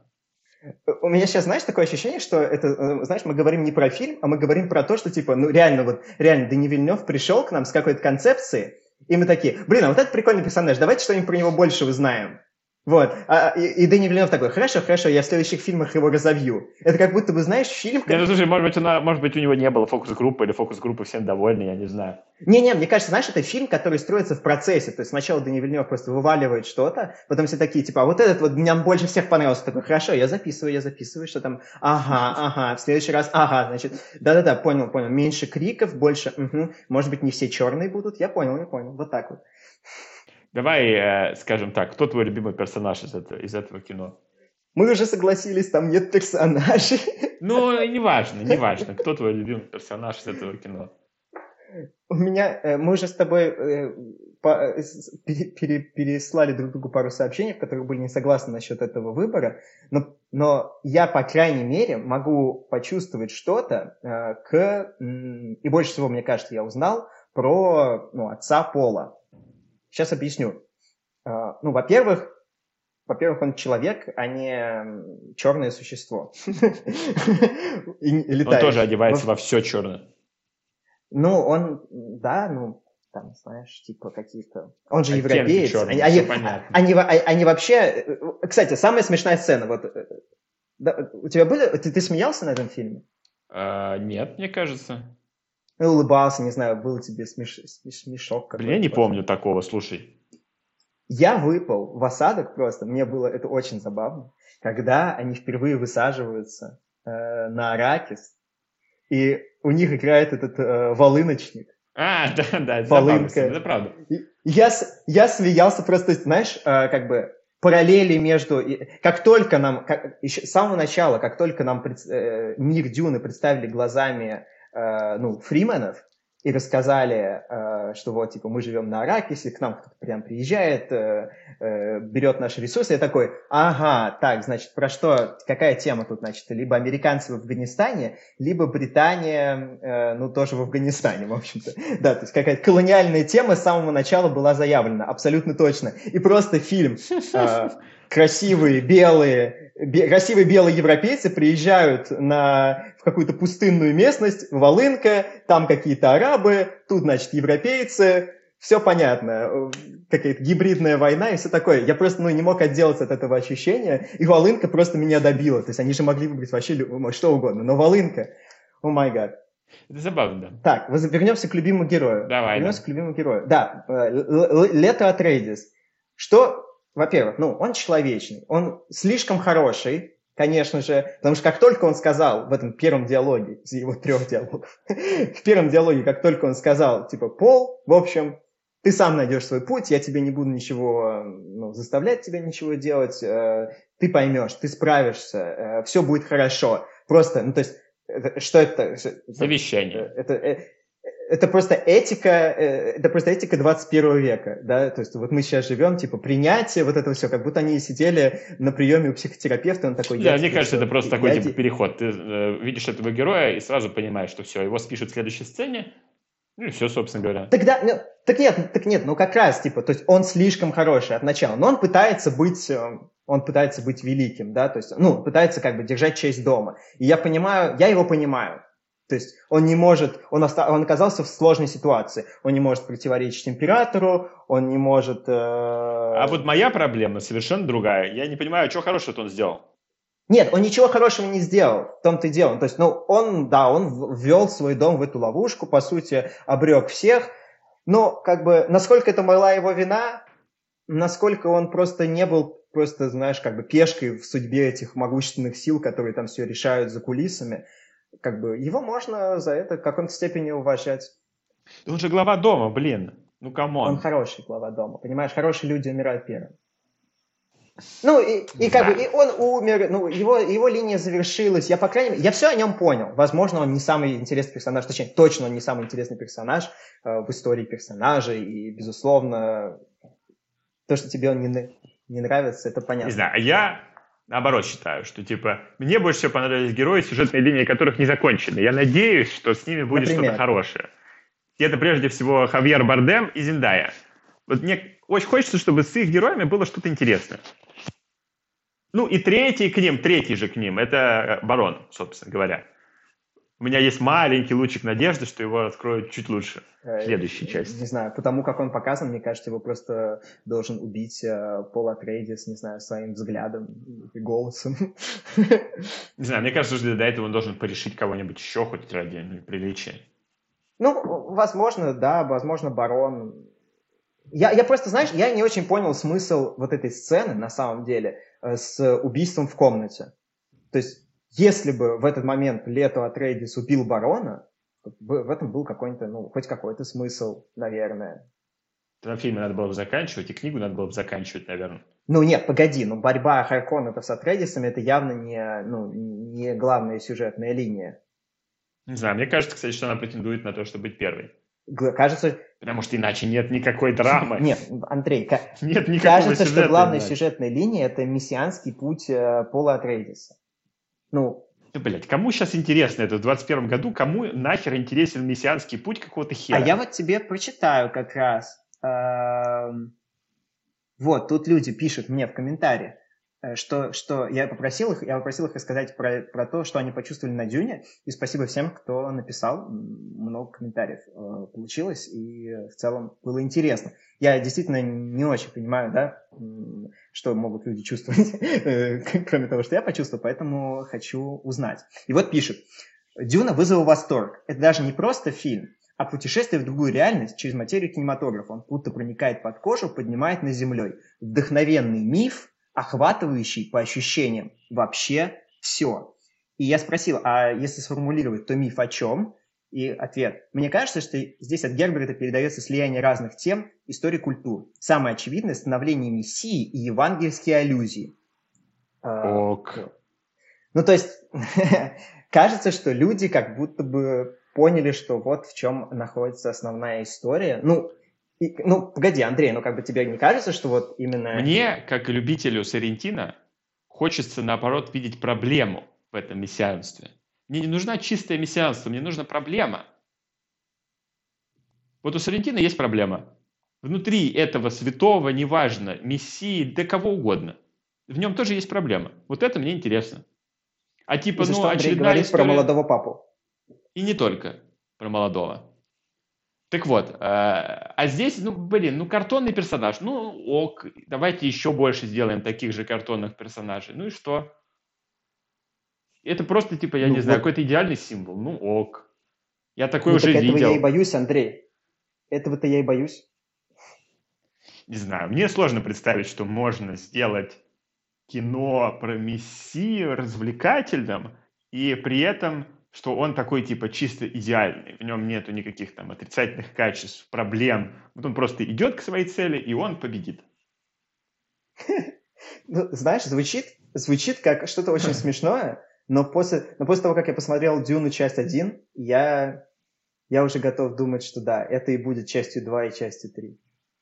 У меня сейчас, знаешь, такое ощущение, что это, знаешь, мы говорим не про фильм, а мы говорим про то, что, типа, ну, реально, вот, реально, Дени Вильнёв пришел к нам с какой-то концепцией, и мы такие, блин, а вот этот прикольный персонаж, давайте что-нибудь про него больше узнаем. Вот. А, и, и Дени Вильнёв такой: хорошо, хорошо, я в следующих фильмах его разовью. Это как будто бы, знаешь, фильм... Как... Нет, слушай, может быть, она, может быть, у него не было фокус-группы, или фокус-группы всем довольны, я не знаю. Не-не, мне кажется, знаешь, это фильм, который строится в процессе. То есть сначала Дени Вильнёв просто вываливает что-то, потом все такие, типа, а вот этот вот нам больше всех понравился. Такой: хорошо, я записываю, я записываю, что там... Ага, ага, в следующий раз... Ага, значит... Да-да-да, понял, понял. Меньше криков, больше... Угу. Может быть, не все черные будут. Я понял, я понял. Вот так вот. Давай, скажем так, кто твой любимый персонаж из этого, из этого кино? Мы уже согласились, там нет персонажей. Ну, неважно, неважно. Кто твой любимый персонаж из этого кино? У меня... Мы уже с тобой переслали друг другу пару сообщений, в которых были не согласны насчет этого выбора, но, но я, по крайней мере, могу почувствовать что-то к... И больше всего, мне кажется, я узнал про, ну, отца Пола. Сейчас объясню. Ну, во-первых, во-первых, он человек, а не черное существо. Он тоже одевается во все черное. Ну, он, да, ну, там, знаешь, типа какие-то... Он же европеец. Они вообще... Кстати, самая смешная сцена. У тебя были... Ты смеялся на этом фильме? Нет, мне кажется. Улыбался, не знаю, был тебе смеш... смешок какой-то. Блин, я не помню такого, слушай. Я выпал в осадок просто, мне было это очень забавно, когда они впервые высаживаются э, на аракис, и у них играет этот э, волыночник. А, да-да, это волынка. Это правда. Я, я смеялся просто, знаешь, э, как бы... параллели между... Как только нам... Как, еще, с самого начала, как только нам пред, э, мир Дюны представили глазами э, ну, Фрименов и рассказали, э, что вот, типа, мы живем на аракисе, к нам кто-то прям приезжает, э, э, берет наши ресурсы, я такой: ага, так, значит, про что... Какая тема тут, значит? Либо американцы в Афганистане, либо Британия, э, ну, тоже в Афганистане, в общем-то. Да, то есть какая-то колониальная тема с самого начала была заявлена, абсолютно точно. И просто фильм... Э, красивые белые, бе, красивые белые европейцы приезжают на, в какую-то пустынную местность, волынка, там какие-то арабы, тут, значит, европейцы, все понятно, какая-то гибридная война и все такое. Я просто, ну, не мог отделаться от этого ощущения, и волынка просто меня добила. То есть они же могли выбрать вообще что угодно, но волынка, о май гад. Это забавно, да. Так, вернемся к любимому герою. Давай. Вернемся да. к любимому герою. Да, Лето Атрейдис. Что... Во-первых, ну, он человечный, он слишком хороший, конечно же, потому что как только он сказал в этом первом диалоге, из его трех диалогов, в первом диалоге, как только он сказал, типа, Пол, в общем, ты сам найдешь свой путь, я тебе не буду ничего, ну, заставлять тебя ничего делать, ты поймешь, ты справишься, все будет хорошо. Просто, ну, то есть, что это? Завещание. Это... Это просто этика, это просто этика двадцать первого века, да, то есть вот мы сейчас живем, типа, принятие, вот это все, как будто они сидели на приеме у психотерапевта, он такой... Да, мне кажется, это просто такой, типа, переход, ты видишь этого героя и сразу понимаешь, что все, его спишут в следующей сцене, ну и все, собственно говоря. Тогда, ну, так нет, так нет, ну как раз, типа, то есть он слишком хороший от начала, но он пытается быть... Он пытается быть великим, да, то есть, ну, пытается как бы держать честь дома, и я понимаю, я его понимаю. То есть он не может, он, оста- он оказался в сложной ситуации, он не может противоречить императору, он не может... Э- а вот моя проблема совершенно другая. Я не понимаю, что хорошего-то он сделал. Нет, он ничего хорошего не сделал, в том-то и дело. То есть, ну, он, да, он ввел свой дом в эту ловушку, по сути, обрек всех, но как бы насколько это была его вина, насколько он просто не был... просто, знаешь, как бы пешкой в судьбе этих могущественных сил, которые там все решают за кулисами... Как бы его можно за это в каком-то степени уважать. Он же глава дома, блин. Ну, камон. Он хороший глава дома, понимаешь? Хорошие люди умирают первым. Ну, и, и как да. бы и он умер, ну, его, его линия завершилась. Я, по крайней мере, я все о нем понял. Возможно, он не самый интересный персонаж. Точнее, точно он не самый интересный персонаж э, в истории персонажей. И, безусловно, то, что тебе он не, не нравится, это понятно. Не знаю, а я... Наоборот, считаю, что, типа, мне больше всего понравились герои, сюжетные линии которых не закончены. Я надеюсь, что с ними будет Например? что-то хорошее. И это, прежде всего, Хавьер Бардем и Зиндая. Вот мне очень хочется, чтобы с их героями было что-то интересное. Ну, и третий к ним, третий же к ним, это Барон, собственно говоря. у меня есть маленький лучик надежды, что его откроют чуть лучше в следующей части. Не знаю, потому как он показан, мне кажется, его просто должен убить э, Пол Атрейдис, не знаю, своим взглядом и голосом. Не знаю, мне кажется, что до этого он должен порешить кого-нибудь еще, хоть ради приличия. Ну, возможно, да, возможно, барон. Я, я просто, знаешь, я не очень понял смысл вот этой сцены, на самом деле, с убийством в комнате. То есть, если бы в этот момент Лето Атрейдис убил барона, в этом был какой-то, ну, хоть какой-то смысл, наверное. Тогда фильм надо было бы заканчивать, и книгу надо было бы заканчивать, наверное. Ну нет, погоди, ну борьба Харконненов с Атрейдисами — это явно не, ну, не главная сюжетная линия. Не знаю, мне кажется, кстати, что она претендует на то, чтобы быть первой. Кажется... Потому что иначе нет никакой драмы. Нет, Андрей, ка- нет никакого кажется, что главная иначе. Сюжетная линия — это мессианский путь э, Пола Атрейдиса. Ну, да, блядь, кому сейчас интересно это в двадцать первом году? Кому нахер интересен мессианский путь какого-то хера? А я вот тебе прочитаю как раз. Эм... Вот, тут люди пишут мне в комментариях, что, что я, попросил их, я попросил их рассказать про, про то, что они почувствовали на Дюне. И спасибо всем, кто написал. Много комментариев э, получилось, и в целом было интересно. Я действительно не очень понимаю, да, что могут люди чувствовать, кроме того, что я почувствовал, поэтому хочу узнать. И вот пишет. «Дюна вызвал восторг. Это даже не просто фильм, а путешествие в другую реальность через материю кинематографа. Он будто проникает под кожу, поднимает над землей. Вдохновенный миф, охватывающий по ощущениям вообще все». И я спросил, а если сформулировать, то миф о чем? И ответ. Мне кажется, что здесь от Герберта передается слияние разных тем истории культур. Самое очевидное — становление Мессии и евангельские аллюзии. Ок. Ну, то есть, кажется, что люди как будто бы поняли, что вот в чем находится основная история. Ну, и, ну погоди, Андрей, ну как бы тебе не кажется, что вот именно... Мне, как любителю Соррентино, хочется, наоборот, видеть проблему в этом мессианстве. Мне не нужна чистая мессианство, мне нужна проблема. Вот у Соррентино есть проблема. Внутри этого святого, неважно, мессии, да кого угодно, в нем тоже есть проблема. Вот это мне интересно. А типа, ну, очередная история... про молодого папу. И не только про молодого. Так вот, а здесь, ну, блин, ну, картонный персонаж. Ну, ок, давайте еще больше сделаем таких же картонных персонажей. Ну и что? Это просто, типа, я ну, не знаю, вот... какой-то идеальный символ. Ну, ок. Я такой ну, уже так этого видел. Этого я и боюсь, Андрей. Этого-то я и боюсь. Не знаю. Мне сложно представить, что можно сделать кино про Мессию развлекательным, и при этом, что он такой, типа, чисто идеальный. В нем нету никаких там отрицательных качеств, проблем. Вот он просто идет к своей цели, и он победит. Знаешь, звучит как что-то очень смешное. Но после, но после того, как я посмотрел «Дюну» часть один, я, я уже готов думать, что да, это и будет частью два и частью три.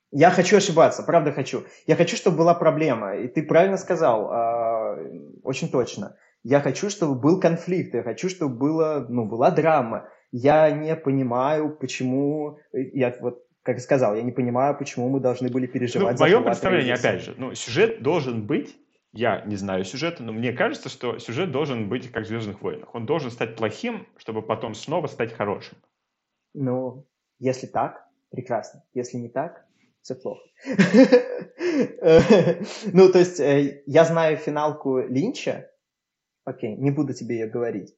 Я хочу ошибаться, правда хочу. Я хочу, чтобы была проблема. И ты правильно сказал, э, очень точно. Я хочу, чтобы был конфликт, я хочу, чтобы было, ну, была драма. Я не понимаю, почему... Я вот, как и сказал, я не понимаю, почему мы должны были переживать. Ну, в моем представлении, опять же, ну, сюжет должен быть... Я не знаю сюжета, но мне кажется, что сюжет должен быть как в «Звездных войнах». Он должен стать плохим, чтобы потом снова стать хорошим. Ну, если так, прекрасно. Если не так, все плохо. Ну, то есть, я знаю финалку Линча. Окей, не буду тебе ее говорить.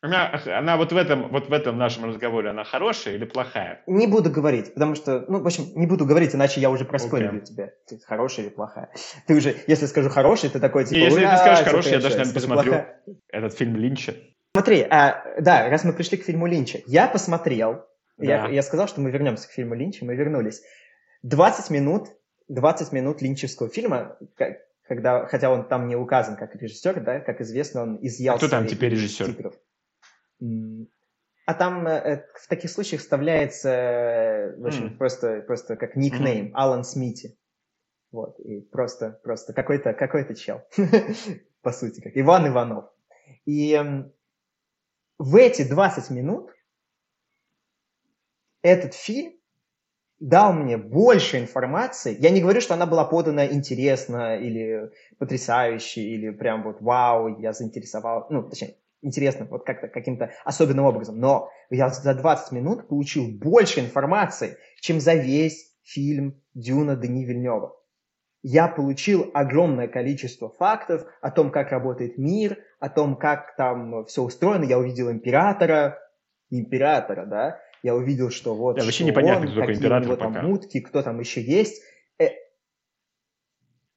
Она, она вот в этом, вот в этом нашем разговоре, она хорошая или плохая? Не буду говорить, потому что, ну, в общем, не буду говорить, иначе я уже проскорбил okay. тебя. Ты хорошая или плохая? Ты уже, если скажу хороший, ты такой, типа... И если ты скажешь хороший, я даже, наверное, посмотрю плохая. Этот фильм Линча. Смотри, а, да, раз мы пришли к фильму Линча, я посмотрел, да. я, я сказал, что мы вернемся к фильму Линча, мы вернулись. двадцать минут, двадцать минут линчевского фильма... когда, хотя он там не указан как режиссер, да, как известно, он изъял... А кто там теперь режиссер? Титров. А там э, в таких случаях вставляется, в общем, mm. просто, просто как никнейм, mm. Алан Смити. Вот, и просто, просто какой-то, какой-то чел, по сути, как Иван Иванов. И э, в эти двадцать минут этот фильм дал мне больше информации. Я не говорю, что она была подана интересно или потрясающе, или прям вот вау, я заинтересовал. Ну, точнее, интересно, вот как-то каким-то особенным образом. Но я за двадцать минут получил больше информации, чем за весь фильм «Дюна» Дени Вильнёва. Я получил огромное количество фактов о том, как работает мир, о том, как там все устроено. Я увидел императора, императора, да. Я увидел, что вот да, что непонятно, он, какие у него там мутки, кто там еще есть.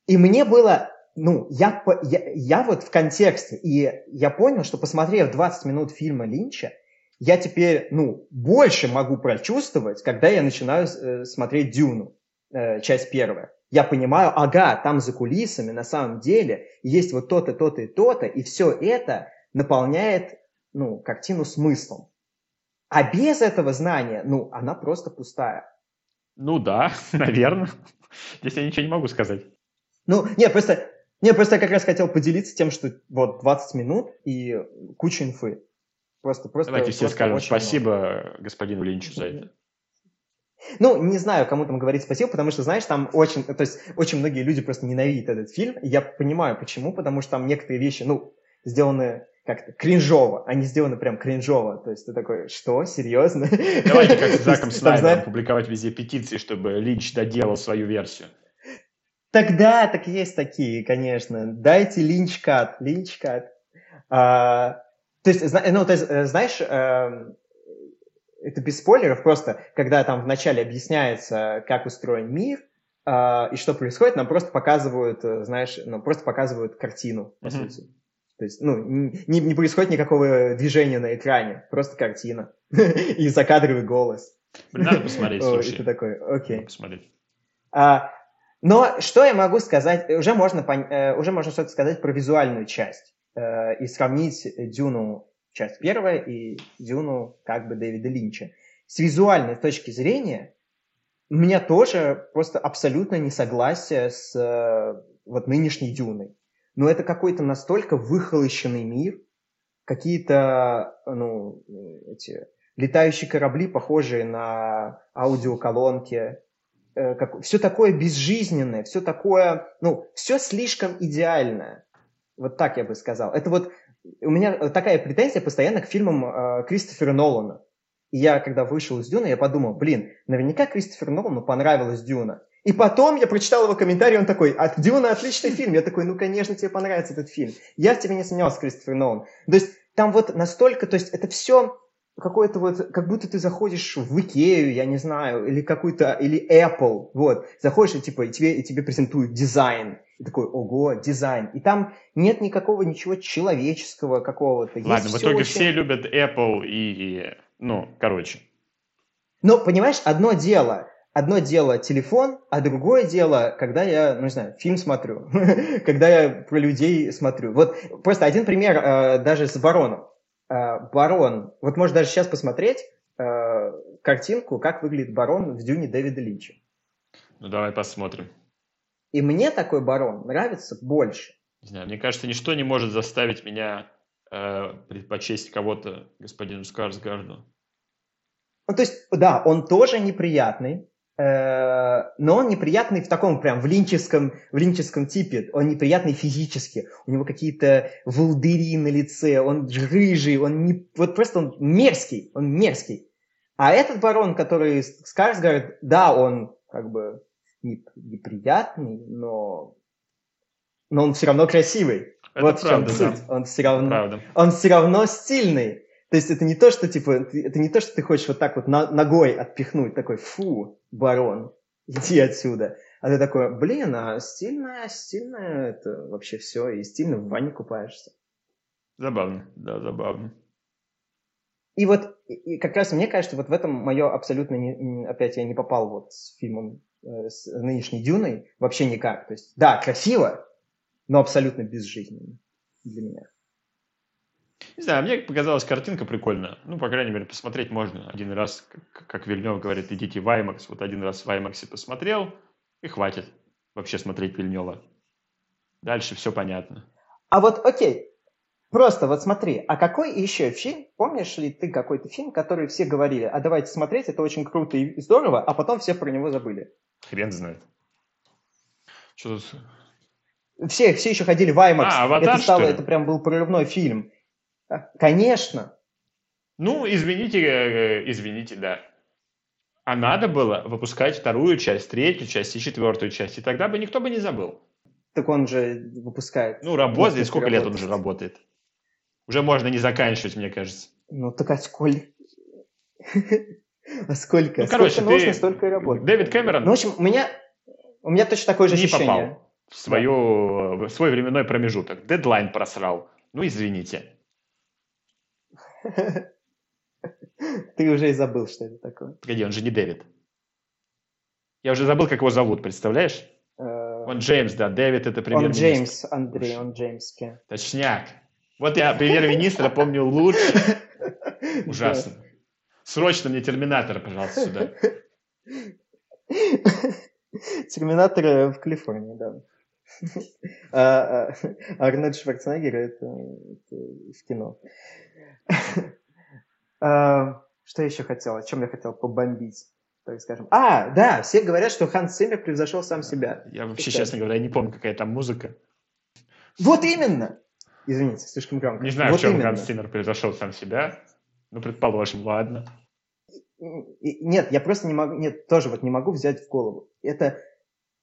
И мне было, ну, я, я, я вот в контексте, и я понял, что, посмотрев двадцать минут фильма Линча, я теперь, ну, больше могу прочувствовать, когда я начинаю э, смотреть «Дюну», э, часть первая. Я понимаю, ага, там за кулисами на самом деле есть вот то-то, то-то и то-то, и все это наполняет, ну, картину смыслом. А без этого знания, ну, она просто пустая. Ну да, наверное. Здесь я ничего не могу сказать. Ну, нет, просто, нет, просто я как раз хотел поделиться тем, что вот двадцать минут и куча инфы. Просто, просто, Давайте просто все скажем спасибо много. Господину Линчу за это. Ну, не знаю, кому там говорить спасибо, потому что, знаешь, там очень, то есть, очень многие люди просто ненавидят этот фильм. И я понимаю, почему, потому что там некоторые вещи, ну, сделаны как-то кринжово. Они сделаны прям кринжово. То есть ты такой, что? Серьезно? Давайте как с Заком Снайдером публиковать везде петиции, чтобы Линч доделал свою версию. Тогда так есть такие, конечно. Дайте линчкат, линчкат. А, то есть, ну, то есть, знаешь, это без спойлеров, просто когда там вначале объясняется, как устроен мир и что происходит, нам просто показывают, знаешь, ну, просто показывают картину, по mm-hmm. сути. То есть, ну, не, не происходит никакого движения на экране, просто картина и закадровый голос. Блин, надо посмотреть, слушай. И ты такой, окей. Надо посмотреть. А, Но что я могу сказать, уже можно, уже можно что-то сказать про визуальную часть и сравнить «Дюну» часть первая и «Дюну» как бы Дэвида Линча. С визуальной точки зрения у меня тоже просто абсолютно несогласие с вот нынешней «Дюной». Но это какой-то настолько выхолощенный мир, какие-то, ну, эти летающие корабли, похожие на аудиоколонки, Как, все такое безжизненное, все такое, ну, все слишком идеальное. Вот так я бы сказал. Это вот у меня такая претензия постоянно к фильмам э, Кристофера Нолана. И я, когда вышел из «Дюны», я подумал, блин, наверняка Кристоферу Нолану понравилась «Дюна». И потом я прочитал его комментарий, он такой, от «Дюна» отличный фильм. Я такой, ну, конечно, тебе понравится этот фильм. Я в тебе не сомневался, Кристофер Нолан. То есть там вот настолько, то есть это все... какое-то вот, как будто ты заходишь в Икею, я не знаю, или какую-то, или Apple, вот, заходишь и типа, и тебе, и тебе презентуют дизайн, и такой, ого, дизайн, и там нет никакого ничего человеческого какого-то. Есть Ладно, в итоге очень... все любят Apple и, и, ну, короче. Но, понимаешь, одно дело, одно дело телефон, а другое дело, когда я, ну, не знаю, фильм смотрю, когда я про людей смотрю. Вот просто один пример даже с «Бароном». «Барон». Вот можно даже сейчас посмотреть э, картинку, как выглядит «Барон» в «Дюне» Дэвида Линча. Ну, давай посмотрим. И мне такой «Барон» нравится больше. Не знаю, мне кажется, ничто не может заставить меня э, предпочесть кого-то господину Скарсгарду. Ну, то есть, да, он тоже неприятный, э, но он неприятный в таком прям, в линческом, в линческом типе. Он неприятный физически. У него какие-то волдыри на лице, он рыжий, он не... Вот просто он мерзкий, он мерзкий. А этот «Барон», который Скарсгард, да, он как бы неприятный, но... Но он все равно красивый. Это вот правда, в чем суть. Да. Он все равно, он все равно стильный. То есть это не то, что типа, это не то, что ты хочешь вот так вот ногой отпихнуть, такой, фу, «Барон, иди отсюда». А ты такой, блин, а стильное, стильное, это вообще все, и стильно в ванне купаешься. Забавно, да, забавно. И вот, и как раз мне кажется, вот в этом мое абсолютно, не, опять я не попал вот с фильмом, с нынешней «Дюной» вообще никак. То есть, да, красиво, но абсолютно безжизненно для меня. Не знаю, мне показалась картинка прикольная. Ну, по крайней мере, посмотреть можно один раз, как, как Вильнёв говорит, идите в IMAX. Вот один раз в IMAX посмотрел, и хватит вообще смотреть Вильнёва. Дальше все понятно. А вот, окей, просто вот смотри, а какой еще фильм, помнишь ли ты какой-то фильм, который все говорили, а давайте смотреть, это очень круто и здорово, а потом все про него забыли? Хрен знает. Что тут? Все, все еще ходили в IMAX. А, «Аватар», это стало, что ли? Это прям был прорывной фильм. Конечно. Ну, извините, извините, да. А надо было выпускать вторую часть, третью часть и четвертую часть, и тогда бы никто бы не забыл. Так он же выпускает. Ну, работает. Сколько лет он же работает? Уже можно не заканчивать, мне кажется. Ну, так а сколько? А сколько? Сколько нужно, столько и работает. Дэвид Кэмерон... Ну, в общем, у меня... У меня точно такое же ощущение. Не попал в, свою, да. в свой временной промежуток. Дедлайн просрал. Ну, извините. Ты уже и забыл, что это такое. Погоди, он же не Дэвид. Я уже забыл, как его зовут, представляешь? Он Джеймс, да. Дэвид — это премьер-министр. Он Джеймс, Андрей, он Джеймс. Точняк. Вот я премьер-министра помню лучше. Ужасно. Срочно мне Терминатора, пожалуйста, сюда. Терминатор в Калифорнии, да. А Арнольд Шварценеггер — это в кино. Что еще хотел? О чем я хотел побомбить? Так скажем. А, да, все говорят, что Ханс Циммер превзошел сам себя. Я вообще, честно говоря, не помню, какая там музыка. Вот именно! Извините, слишком громко. Не знаю, в чем Ханс Циммер превзошел сам себя. Ну, предположим, ладно. Нет, я просто не могу, нет, тоже вот не могу взять в голову. Это,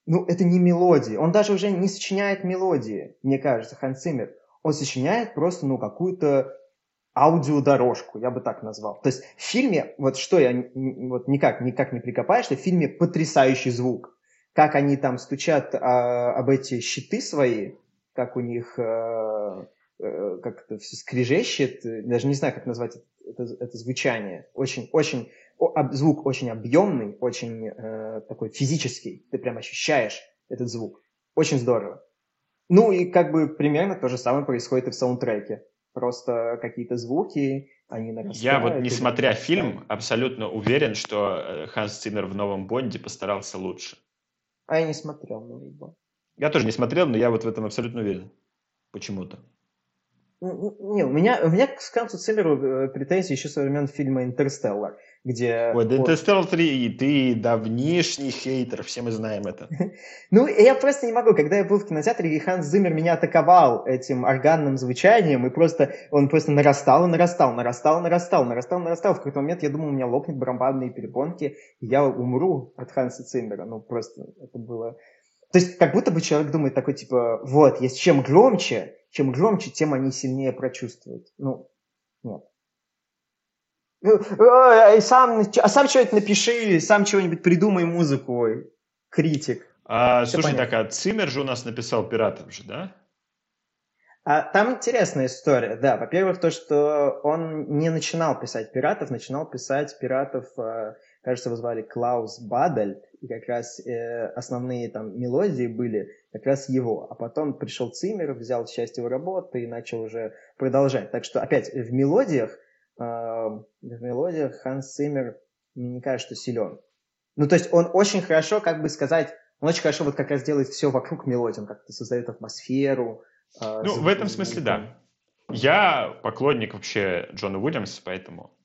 ну, это не мелодии. Он даже уже не сочиняет мелодии, мне кажется, Ханс Циммер. Он сочиняет просто, ну, какую-то аудиодорожку, я бы так назвал. То есть в фильме, вот что я вот никак, никак не прикопаешься, в фильме потрясающий звук. Как они там стучат а, об эти щиты свои, как у них а, а, как это все скрежещет, даже не знаю, как назвать это, это звучание. Очень, очень звук очень объемный, очень э, такой физический. Ты прям ощущаешь этот звук. Очень здорово. Ну и как бы примерно то же самое происходит и в саундтреке. Просто какие-то звуки, они нарастают. Я вот, не смотря фильм, абсолютно уверен, что Ханс Циммер в «Новом Бонде» постарался лучше. А я не смотрел «Новый Бонд». Я тоже не смотрел, но я вот в этом абсолютно уверен. Почему-то. Не, у меня, у меня к Хансу Циммеру претензии еще со времен фильма «Интерстеллар», где... Ой, да «Интерстеллар три», ты давнишний хейтер, все мы знаем это. Ну, я просто не могу, когда я был в кинотеатре, и Ханс Циммер меня атаковал этим органным звучанием, и просто он просто нарастал и нарастал, нарастал, нарастал, нарастал, нарастал. В какой-то момент я думал, у меня лопнут барабанные перепонки, и я умру от Ханса Циммера. Ну, просто это было... То есть как будто бы человек думает такой, типа, вот, есть чем громче, чем громче, тем они сильнее прочувствуют. Ну, нет. А сам, сам что-нибудь напиши, сам чего-нибудь придумай музыку, критик. А, слушай, понятно. Так, а Циммер же у нас написал «Пиратов» же, да? А, там интересная история, да. Во-первых, то, что он не начинал писать «Пиратов», начинал писать «Пиратов», кажется, его звали Клаус Бадальд, и как раз э, основные там мелодии были как раз его. А потом пришел Циммер, взял часть его работы и начал уже продолжать. Так что опять в мелодиях, э, в мелодиях Ханс Циммер, мне не кажется, что силен. Ну, то есть он очень хорошо, как бы сказать, он очень хорошо вот как раз делает все вокруг мелодий, он как-то создает атмосферу. Э, ну, звук, в этом и, смысле, и, да. Я поклонник вообще Джона Уильямса, поэтому...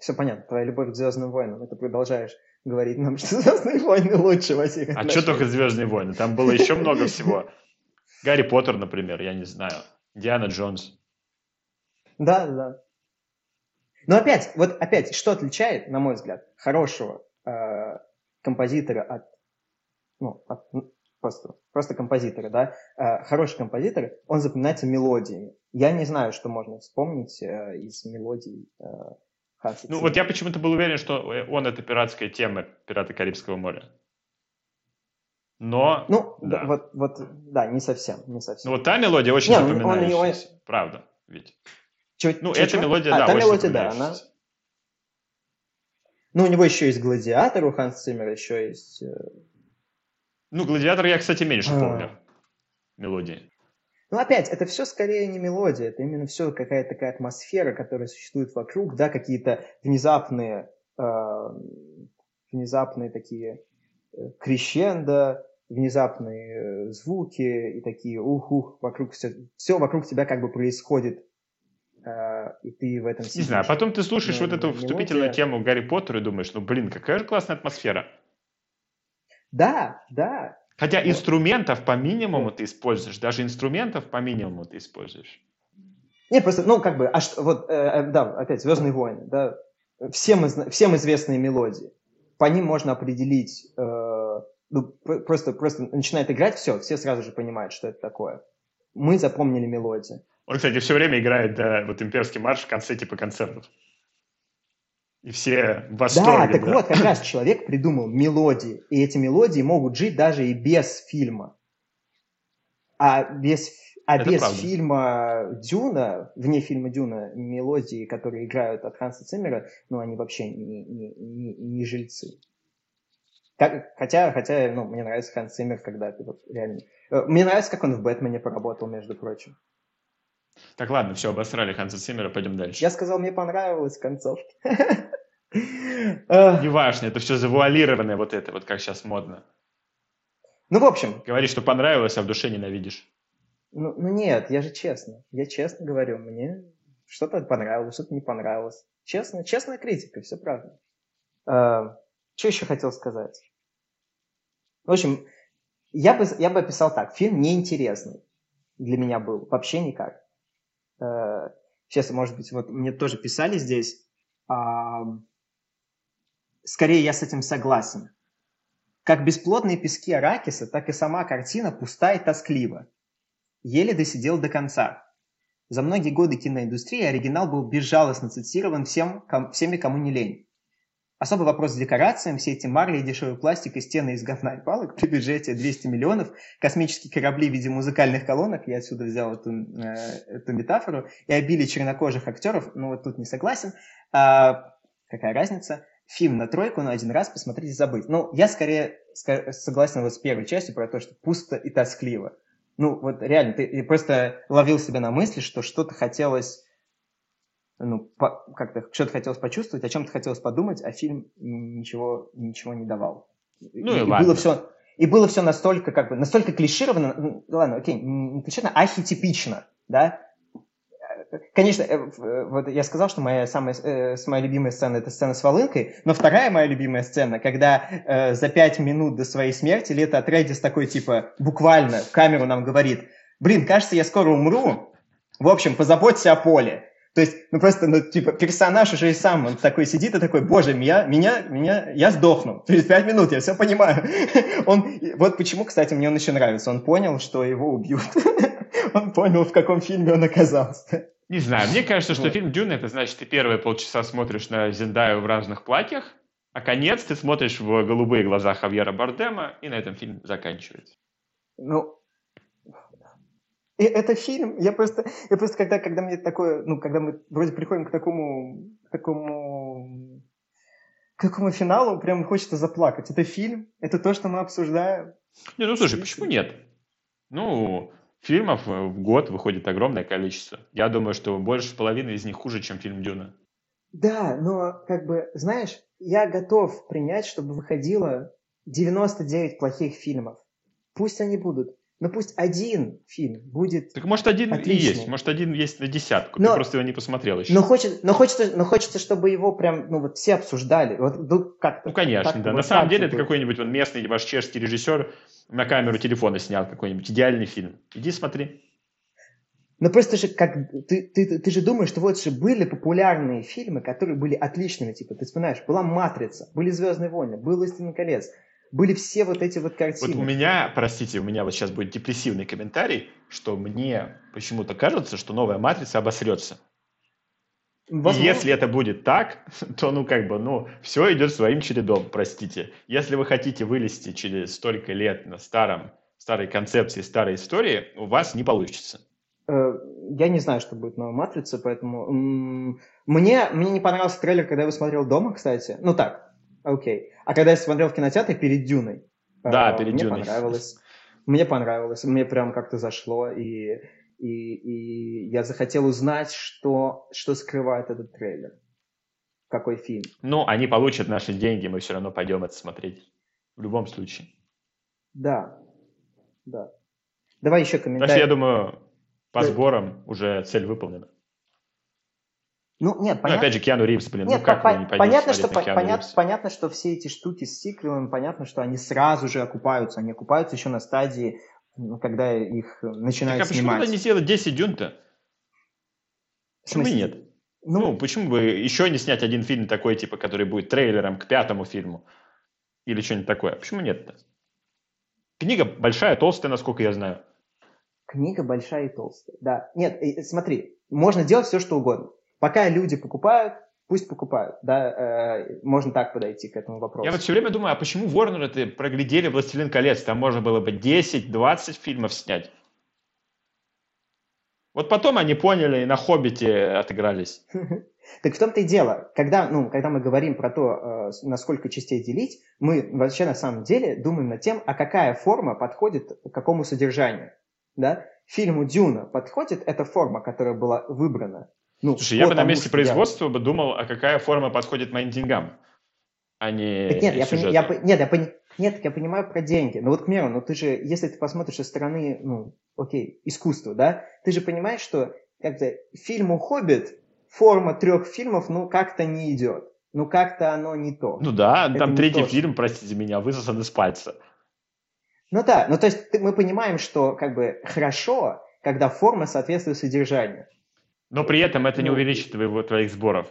Все понятно, твоя любовь к «Звездным войнам». Это продолжаешь говорить нам, что «Звездные войны» лучше во всех отношениях. А что только «Звездные войны»? Там было еще много всего. Гарри Поттер, например, я не знаю. Диана Джонс. Да, да. Но опять, вот опять, что отличает, на мой взгляд, хорошего э, композитора от, ну, от просто, просто композитора, да? Э, хороший композитор, он запоминается мелодиями. Я не знаю, что можно вспомнить э, из мелодий... Э, Ну, вот я почему-то был уверен, что он — это пиратская тема, «Пираты Карибского моря». Но... Ну, да, да вот, вот, да, не совсем, не совсем. Ну, вот та мелодия очень не, запоминающаяся, он, он, он... правда, ведь. Чуть, ну, чуть эта чего? мелодия, а, да, та очень мелодия, да, она... Ну, у него еще есть «Гладиатор», у Ханса Циммера еще есть... Ну, «Гладиатор» я, кстати, меньше а... помню мелодии. Ну, опять, это все скорее не мелодия, это именно все какая-то такая атмосфера, которая существует вокруг, да, какие-то внезапные, э, внезапные такие крещендо, внезапные звуки и такие ух-ух, вокруг все, все вокруг тебя как бы происходит, э, и ты в этом... Не сидишь. Знаю, потом ты слушаешь ну, вот эту мелодия. вступительную тему Гарри Поттера и думаешь, ну, блин, какая же классная атмосфера. Да, да. Хотя инструментов по минимуму ты используешь, даже инструментов по минимуму ты используешь. Не, просто, ну, как бы, а что, вот, э, да, опять, «Звездные войны», да, всем, из, всем известные мелодии, по ним можно определить, э, ну, просто, просто начинает играть, все, все сразу же понимают, что это такое. Мы запомнили мелодию. Он, кстати, все время играет, да, вот «Имперский марш» в конце типа концертов. И все в восторге. Да, так да. Вот, как раз человек придумал мелодии, и эти мелодии могут жить даже и без фильма. А без, а без фильма «Дюна», вне фильма «Дюна», мелодии, которые играют от Ханса Циммера, ну, они вообще не, не, не, не жильцы. Как, хотя, хотя, ну, мне нравится Ханс Циммер, когда ты вот реально... Мне нравится, как он в «Бэтмене» поработал, между прочим. Так, ладно, все, обосрали Ханса Циммера, пойдем дальше. Я сказал, мне понравилась концовка. Неважно, это все завуалированное вот это, вот как сейчас модно. Ну, в общем... Говоришь, что понравилось, а в душе ненавидишь. Ну, ну нет, я же честно. Я честно говорю, мне что-то понравилось, что-то не понравилось. Честно, честная критика, все правда. А, что еще хотел сказать? В общем, я бы, я бы описал так. Фильм неинтересный для меня был, вообще никак. Сейчас, может быть, вот мне тоже писали здесь. А, скорее, я с этим согласен. Как бесплодные пески Аракиса, так и сама картина пуста и тосклива. Еле досидел до конца. За многие годы киноиндустрии оригинал был безжалостно цитирован всем, ком, всеми, кому не лень. Особый вопрос с декорациями, все эти марли и дешевый пластик и стены из говна и палок при бюджете двести миллионов, космические корабли в виде музыкальных колонок, я отсюда взял эту, э, эту метафору, и обилие чернокожих актеров, ну вот тут не согласен, а, какая разница, фильм на тройку, но один раз посмотреть и забыть. Ну, я скорее ска- согласен вот с первой частью про то, что пусто и тоскливо. Ну, вот реально, ты просто ловил себя на мысли, что что-то хотелось... Ну, по, как-то что-то хотелось почувствовать, о чем-то хотелось подумать, а фильм ничего, ничего не давал. Ну и, и ладно. Было все, и было все настолько, как бы, настолько клишировано, ну, ладно, окей, не клишировано, а архетипично, да? Конечно, вот я сказал, что моя самая, э, моя любимая сцена – это сцена с волынкой, но вторая моя любимая сцена, когда э, за пять минут до своей смерти Лето Атрейдис такой, типа, буквально в камеру нам говорит: «Блин, кажется, я скоро умру, в общем, позаботься о поле». То есть, ну просто, ну, типа, персонаж уже и сам, он такой сидит и такой: «Боже, меня, меня, меня, я сдохну. Через пять минут, я все понимаю». Он, вот почему, кстати, мне он еще нравится. Он понял, что его убьют. Он понял, в каком фильме он оказался. Не знаю, мне кажется, что вот. Фильм «Дюна» — это значит, ты первые полчаса смотришь на Зиндаю в разных платьях, а конец ты смотришь в голубые глаза Хавьера Бардема, и на этом фильм заканчивается. Ну... И это фильм, я просто, я просто когда, когда мне такое, ну, когда мы вроде приходим к такому, к такому, к такому финалу, прям хочется заплакать. Это фильм, это то, что мы обсуждаем. Не, ну, слушай, почему нет? Ну, фильмов в год выходит огромное количество. Я думаю, что больше половины из них хуже, чем фильм «Дюна». Да, но, как бы, знаешь, я готов принять, чтобы выходило девяносто девять плохих фильмов. Пусть они будут. Ну пусть один фильм будет. Так может один отличный. И есть, может один есть на десятку, но, ты просто его не посмотрел еще. Но, хочет, но, хочется, но хочется, чтобы его прям, ну вот все обсуждали. Вот, ну, как-то, ну конечно, как-то, да. Вот на самом деле будет. Это какой-нибудь вот, местный ваш чешский режиссер на камеру телефона снял какой-нибудь идеальный фильм. Иди смотри. Ну просто же, как, ты, ты, ты же думаешь, что вот же были популярные фильмы, которые были отличными, типа, ты вспоминаешь, была «Матрица», были «Звездные войны», был «Властелин колец». Были все вот эти вот картины. Вот у меня, простите, у меня вот сейчас будет депрессивный комментарий, что мне почему-то кажется, что новая «Матрица» обосрется. Возможно. И если это будет так, то, ну, как бы, ну, все идет своим чередом, простите. Если вы хотите вылезти через столько лет на старом, старой концепции, старой истории, у вас не получится. Я не знаю, что будет новая «Матрица», поэтому... Мне, мне не понравился трейлер, когда я его смотрел дома, кстати. Ну, так... Окей. Okay. А когда я смотрел в кинотеатре перед «Дюной», да, э, перед мне «Дюной». понравилось, мне понравилось, мне прям как-то зашло, и, и, и я захотел узнать, что, что скрывает этот трейлер, какой фильм. Ну, они получат наши деньги, мы все равно пойдем это смотреть, в любом случае. Да, да. Давай еще комментарий. Значит, я думаю, по сборам уже цель выполнена. Ну, нет, понятно. Ну, опять же, Киану Ривз, блин, нет, ну как по- вы не пойдете понятно, что, по- понят, понятно, что все эти штуки с сиквелами, понятно, что они сразу же окупаются. Они окупаются еще на стадии, когда их начинают так, а снимать. А почему они сделали десять дюн-то? Почему нет? Ну, ну, почему бы еще не снять один фильм такой, типа, который будет трейлером к пятому фильму? Или что-нибудь такое. Почему нет-то? Книга большая, толстая, насколько я знаю. Книга большая и толстая, да. Нет, смотри, можно делать все, что угодно. Пока люди покупают, пусть покупают, да, э, можно так подойти к этому вопросу. Я вот все время думаю, а почему Warner-то проглядели «Властелин колец»? Там можно было бы десять-двадцать фильмов снять. Вот потом они поняли и на «Хоббите» отыгрались. Так в том-то и дело, когда, ну, когда мы говорим про то, э, на сколько частей делить, мы вообще на самом деле думаем над тем, а какая форма подходит к какому содержанию, да? Фильму «Дюна» подходит эта форма, которая была выбрана? Ну, слушай, я бы на месте производства я... бы думал, а какая форма подходит моим деньгам, а не так нет, я пони... я... Нет, я пони... нет, я понимаю про деньги. Но вот, к примеру, ну ты же, если ты посмотришь со стороны, ну, окей, искусства, да, ты же понимаешь, что как-то фильму «Хоббит» форма трех фильмов, ну, как-то не идет. Ну, как-то оно не то. Ну да, это там третий то, фильм, что... простите меня, высосан из пальца. Ну да, ну то есть мы понимаем, что как бы хорошо, когда форма соответствует содержанию. Но при этом это не увеличит твоих сборов.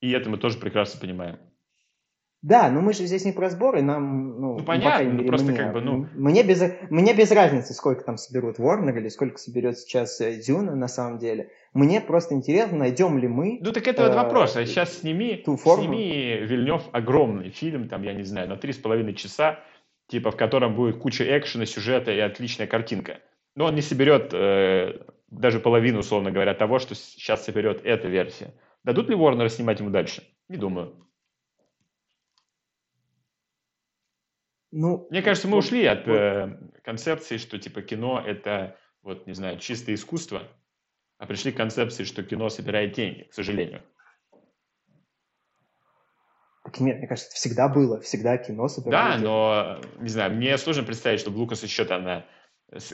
И это мы тоже прекрасно понимаем. Да, но мы же здесь не про сборы, нам... Ну, ну понятно, мере, просто мне, как бы, ну... Мне без, мне без разницы, сколько там соберут Warner или сколько соберет сейчас Дюна на самом деле. Мне просто интересно, найдем ли мы... Ну так это э, вот вопрос. А сейчас сними, сними Вильнёв огромный фильм, там, я не знаю, на три с половиной часа, типа, в котором будет куча экшена, сюжета и отличная картинка. Но он не соберет... Э, даже половину, условно говоря, того, что сейчас соберет эта версия. Дадут ли Warner снимать ему дальше? Не думаю. Ну, мне кажется, мы ушли от э, концепции, что типа кино – это, вот, не знаю, чистое искусство, а пришли к концепции, что кино собирает деньги, к сожалению. Так нет, мне кажется, это всегда было. Всегда кино собирает деньги. Да, но, не знаю, мне сложно представить, что Лукас еще там на...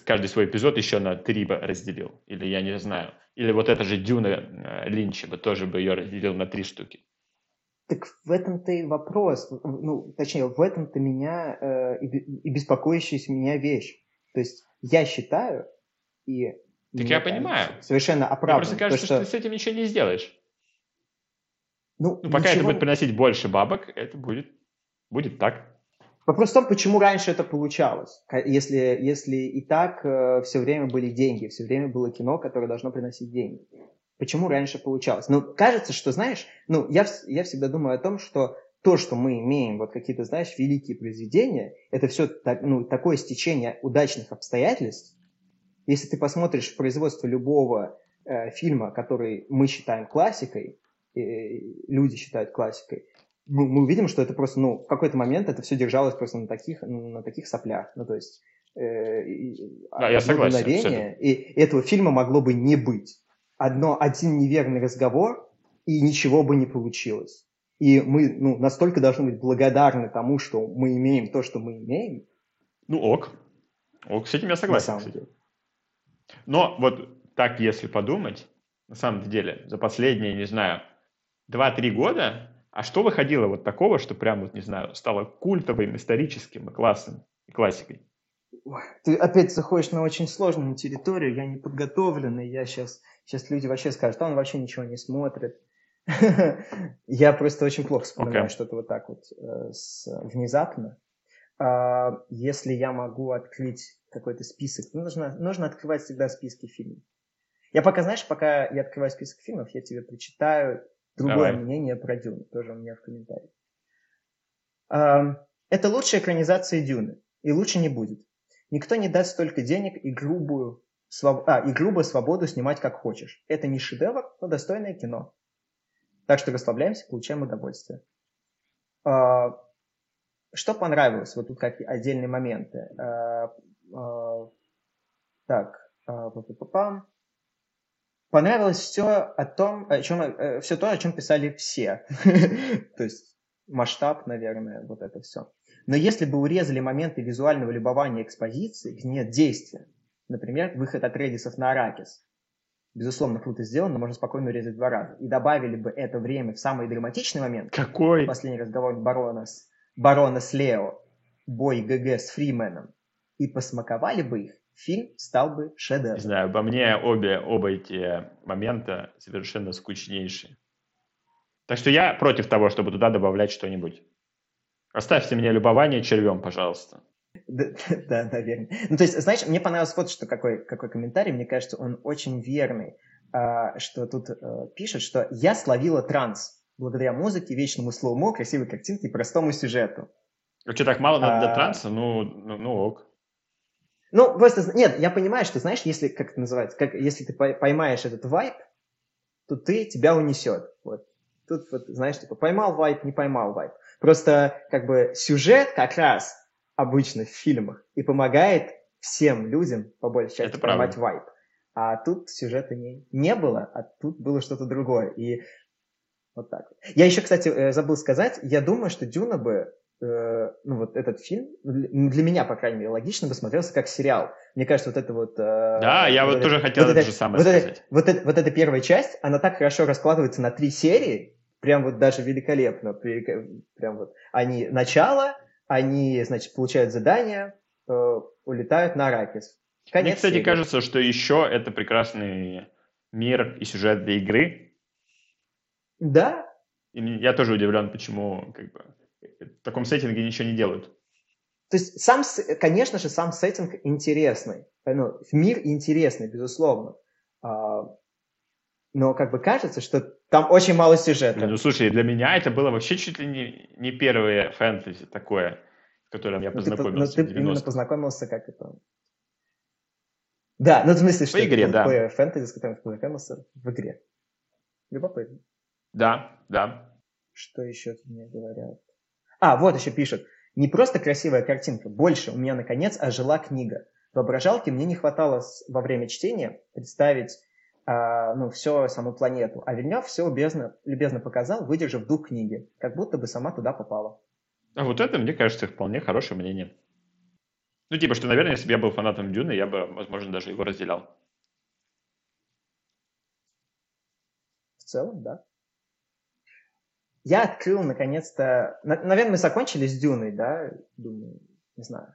каждый свой эпизод еще на три бы разделил. Или я не знаю. Или вот эта же Дюна Линча бы тоже бы ее разделил на три штуки. Так в этом-то и вопрос. Ну, точнее, в этом-то меня э, и беспокоящаяся меня вещь. То есть я считаю и... Так я понимаю. Совершенно оправданно. Мне просто кажется, то, что... что ты с этим ничего не сделаешь. Ну, ну пока ничего... это будет приносить больше бабок, это будет, будет так. Вопрос в том, почему раньше это получалось, если, если и так э, все время были деньги, все время было кино, которое должно приносить деньги. Почему раньше получалось? Ну, кажется, что, знаешь, ну, я, я всегда думаю о том, что то, что мы имеем, вот какие-то, знаешь, великие произведения, это все так, ну, такое стечение удачных обстоятельств. Если ты посмотришь производство любого э, фильма, который мы считаем классикой, э, люди считают классикой, мы увидим, что это просто, ну, в какой-то момент это все держалось просто на таких, на таких соплях. Ну, то есть, э, да, я согласен, мгновение, и, и этого фильма могло бы не быть. Одно, один неверный разговор, и ничего бы не получилось. И мы, ну, настолько должны быть благодарны тому, что мы имеем то, что мы имеем. Ну, ок. Ок, с этим я согласен. На самом деле. Но вот так, если подумать, на самом деле, за последние, не знаю, два-три года... А что выходило вот такого, что прям, вот не знаю, стало культовым, историческим и классным, и классикой? Ты опять заходишь на очень сложную территорию, я не подготовленный, я сейчас, сейчас люди вообще скажут, а он вообще ничего не смотрит. Я просто очень плохо вспоминаю что-то вот так вот внезапно. Если я могу открыть какой-то список, нужно открывать всегда списки фильмов. Я пока, знаешь, пока я открываю список фильмов, я тебе прочитаю другое Давай. мнение про Дюну, тоже у меня в комментариях. Это лучшая экранизация Дюны, и лучше не будет. Никто не даст столько денег и грубую, своб... а, и грубую свободу снимать как хочешь. Это не шедевр, но достойное кино. Так что расслабляемся, получаем удовольствие. Что понравилось? Вот тут какие отдельные моменты. Так, па-па-па-пам. Понравилось все о том, о чем, все то, о чем писали все. То есть масштаб, наверное, вот это все. Но если бы урезали моменты визуального любования экспозиции, где нет действия, например, выход Атрейдисов на Аракис, безусловно, круто сделано, но можно спокойно резать два раза. И добавили бы это время в самый драматичный момент. Какой? Последний разговор барона с, барона с Лео, бой ГГ с Фрименом. И посмаковали бы их, фильм стал бы шедевром. Не знаю, по мне обе, оба эти момента совершенно скучнейшие. Так что я против того, чтобы туда добавлять что-нибудь. Оставьте мне любование червем, пожалуйста. Да, да, наверное. Ну, то есть, знаешь, мне понравилось вот что, какой, какой комментарий, мне кажется, он очень верный, а, что тут а, пишет, что «я словила транс благодаря музыке, вечному слоумо, красивой картинке и простому сюжету». А что, так мало а... до транса? Ну, ну, ну ок. Ну, просто, нет, я понимаю, что, знаешь, если, как это называется, как, если ты поймаешь этот вайб, то ты, тебя унесет, вот. Тут, вот, знаешь, типа, поймал вайб, не поймал вайб. Просто, как бы, сюжет как раз обычно в фильмах и помогает всем людям, по большей части, это поймать правда. Вайб. А тут сюжета не, не было, а тут было что-то другое. И вот так. Я еще, кстати, забыл сказать, я думаю, что Дюна бы, э, ну, вот этот фильм, для меня, по крайней мере, логично бы смотрелся как сериал. Мне кажется, вот это вот... Э, да, я вот, вот тоже это, хотел вот это же самое вот сказать. Это, вот, это, вот эта первая часть, она так хорошо раскладывается на три серии, прям вот даже великолепно. Прям вот они начало, они, значит, получают задание, э, улетают на Аракис. Конец Мне, кстати, серии. Кажется, что еще это прекрасный мир и сюжет для игры. Да. И я тоже удивлен, почему как бы, в таком сеттинге ничего не делают. То есть, сам, конечно же, сам сеттинг интересный. Ну, мир интересный, безусловно. Но как бы кажется, что там очень мало сюжета. Ну, слушай, для меня это было вообще чуть ли не, не первое фэнтези такое, с которым я познакомился. Ну, ты, ну, ты именно познакомился как это... Да, ну, в смысле, что игре, это да. Такое фэнтези, с которым ты познакомился в игре. Любопытно. Да, да. Что еще тут мне говорят? А, вот еще пишут. Не просто красивая картинка, больше у меня, наконец, ожила книга. Воображалки мне не хватало во время чтения представить Uh, ну, все, саму планету. А Вильнёв все любезно, любезно показал, выдержав дух книги. Как будто бы сама туда попала. А вот это, мне кажется, вполне хорошее мнение. Ну, типа, что, наверное, если бы я был фанатом Дюны, я бы, возможно, даже его разделял. В целом, да. Я открыл, наконец-то... Наверное, мы закончили с Дюной, да? Думаю, не знаю.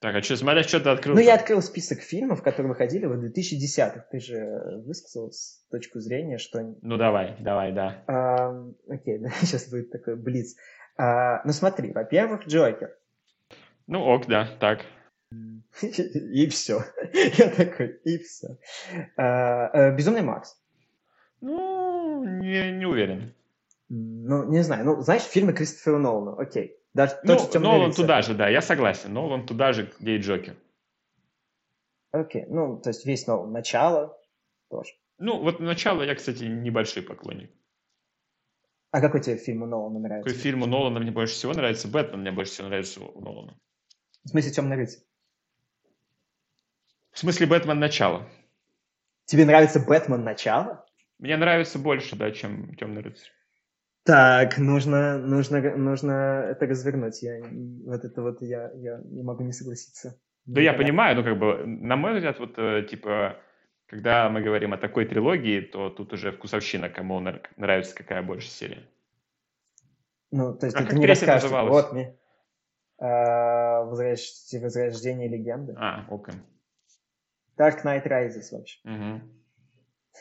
Так, а что, смотря, что ты открыл? Ну, я открыл список фильмов, которые выходили в две тысячи десятых. Ты же высказал с точку зрения, что... Ну, давай, давай, да. А, окей, да, сейчас будет такой блиц. А, ну, смотри, во-первых, Джокер. Ну, ок, да, так. И все. Я такой, и все. А, Безумный Макс. Ну, не, не уверен. Ну, не знаю. Ну, знаешь, фильмы Кристофера Нолана, окей. Даже ну, тот же Нолан лица. Туда же, да, я согласен. Нолан туда же, где и Джокер. Окей, okay. Ну, то есть весь Нолан. Начало тоже. Ну, вот начало я, кстати, небольшой поклонник. А какой тебе фильм у Нолана нравится? Какой фильм у Нолана мне больше всего нравится? Бэтмен мне больше всего нравится у Нолана. В смысле «Темный рыцарь»? В смысле «Бэтмен. Начало». Тебе нравится «Бэтмен. Начало»? Мне нравится больше, да, чем «Темный рыцарь». Так, нужно, нужно, нужно это развернуть. Я, вот это вот я, я не могу не согласиться. Да, я понимаю, но как бы, на мой взгляд, вот типа, когда мы говорим о такой трилогии, то тут уже вкусовщина, кому нравится какая больше серия. Ну, то есть а ты мне расскажешь, вот мне а, «Возрождение легенды». А, окей. Okay. Dark Knight Rises вообще. Угу.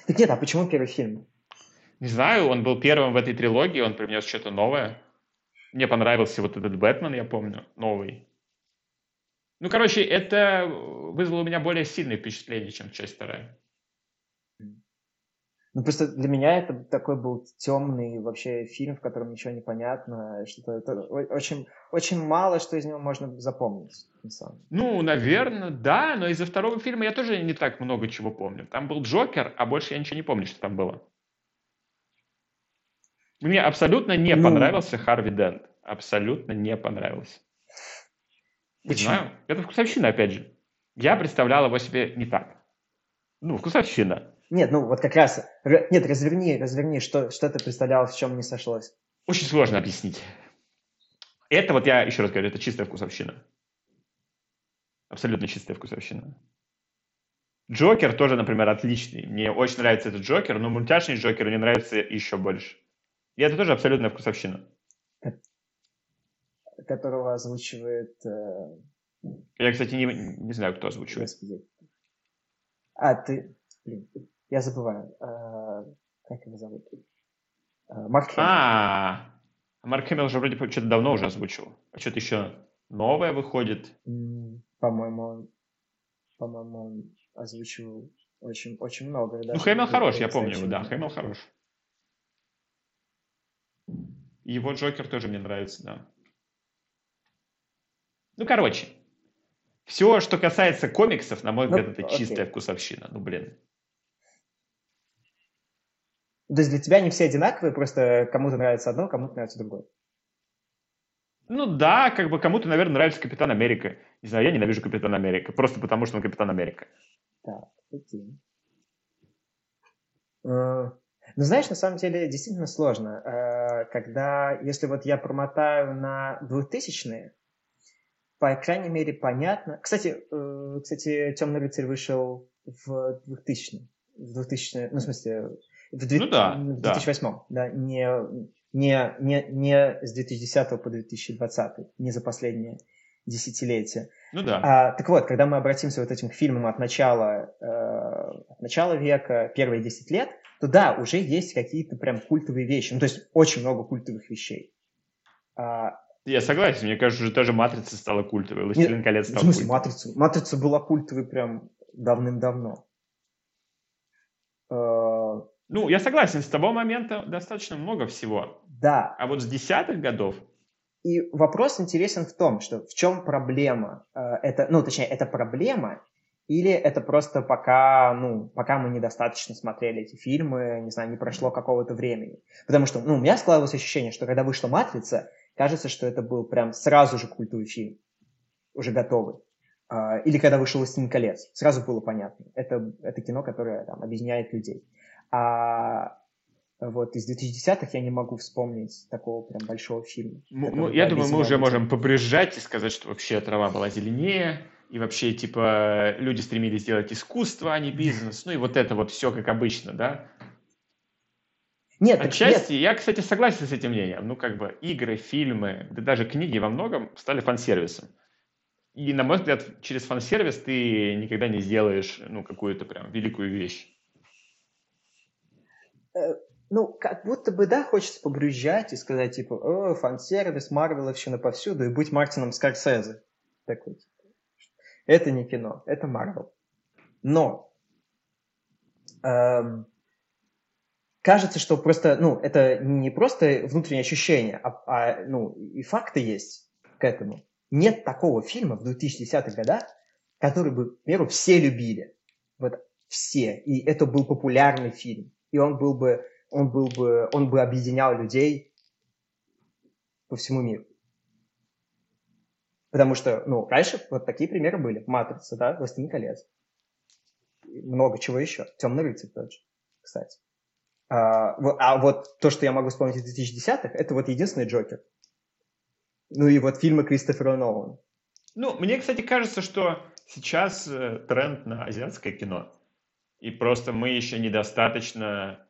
Так нет, а почему первый фильм? Не знаю, он был первым в этой трилогии, он привнес что-то новое. Мне понравился вот этот «Бэтмен», я помню, новый. Ну, короче, это вызвало у меня более сильные впечатления, чем часть вторая. Ну, просто для меня это такой был темный вообще фильм, в котором ничего не понятно. Что-то, это очень, очень мало, что из него можно запомнить. На самом деле. Ну, наверное, да, но из-за второго фильма я тоже не так много чего помню. Там был Джокер, а больше я ничего не помню, что там было. Мне абсолютно не ну... понравился Харви Дент. Абсолютно не понравился. Не знаю. Это вкусовщина, опять же. Я представлял его себе не так. Ну, вкусовщина. Нет, ну вот как раз... Нет, разверни, разверни, что, что ты представлял, в чем не сошлось. Очень сложно объяснить. Это вот я еще раз говорю, это чистая вкусовщина. Абсолютно чистая вкусовщина. Джокер тоже, например, отличный. Мне очень нравится этот Джокер, но мультяшный Джокер мне нравится еще больше. И это тоже абсолютная вкусовщина. Которого озвучивает... Э... Я, кстати, не, не знаю, кто озвучивает. Господи. А, ты... Блин, я забываю. А, как его зовут? А, Марк Хэмилл. А, Марк Хэмилл уже вроде что-то давно уже озвучивал. А что-то еще новое выходит. По-моему, он... По-моему, он озвучивал очень, очень много. Ну, Хэмилл хорош, я помню его, да, Хэмилл хорош. Его Джокер тоже мне нравится, да. Ну, короче, все, что касается комиксов, на мой взгляд, ну, это окей. Чистая вкусовщина. Ну, блин. То есть для тебя они все одинаковые, просто кому-то нравится одно, кому-то нравится другое? Ну да, как бы кому-то, наверное, нравится Капитан Америка. Не знаю, я ненавижу Капитана Америка, просто потому что он Капитан Америка. Так, окей. Ну, знаешь, на самом деле действительно сложно, когда, если вот я промотаю на двухтысячные, по крайней мере, понятно. Кстати, э, кстати, «Темный рыцарь» вышел в двухтысячном. В двухтысячном, ну, в смысле, в, две, ну, да, в две тысячи восьмом. Да. Да, не, не, не, не с две тысячи десятого по две тысячи двадцатый, не за последнее десятилетие. Ну да. А, так вот, когда мы обратимся вот этим к фильмам от начала, э, от начала века, первые десять лет, то да, уже есть какие-то прям культовые вещи. Ну, то есть очень много культовых вещей. А, Я согласен, мне кажется, уже тоже «Матрица» стала культовой, «Властелин колец» стал культовой. В смысле «Матрицу»? «Матрица» была культовой прям давным-давно. Ну, я согласен, с того момента достаточно много всего. Да. А вот с десятых годов... И вопрос интересен в том, что в чем проблема? Это, ну, точнее, это проблема или это просто пока, ну, пока мы недостаточно смотрели эти фильмы, не знаю, не прошло какого-то времени? Потому что, ну, у меня складывалось ощущение, что когда вышла «Матрица», кажется, что это был прям сразу же культовый фильм, уже готовый. Или когда вышел «Властелин колец», сразу было понятно. Это, это кино, которое там объединяет людей. А вот из две тысячи десятых я не могу вспомнить такого прям большого фильма. Ну, я думаю, мы уже можем побрежать и сказать, что вообще трава была зеленее, и вообще, типа, люди стремились делать искусство, а не бизнес. Ну и вот это вот все как обычно, да? Нет, отчасти, нет. Я, кстати, согласен с этим мнением. Ну, как бы, игры, фильмы, да даже книги во многом стали фан-сервисом. И, на мой взгляд, через фан-сервис ты никогда не сделаешь, ну, какую-то прям великую вещь. Э, ну, как будто бы, да, хочется побрюзжать и сказать, типа, о, фан-сервис, Марвеловщина повсюду, и будь Мартином Скорсезе. Такой, типа, это не кино, это Марвел. Но... Эм... Кажется, что просто, ну, это не просто внутреннее ощущение, а, а ну, и факты есть к этому. Нет такого фильма в две тысячи десятых годах, который бы, к примеру, все любили. Вот все. И это был популярный фильм. И он был бы, он был бы, он бы объединял людей по всему миру. Потому что, ну, раньше вот такие примеры были. «Матрица», да, «Властелин колец». Много чего еще. «Темный рыцарь» тот же, кстати. А, а вот то, что я могу вспомнить из две тысячи десятых, это вот единственный Джокер. Ну и вот фильмы Кристофера Нолана. Ну, мне, кстати, кажется, что сейчас тренд на азиатское кино. И просто мы еще недостаточно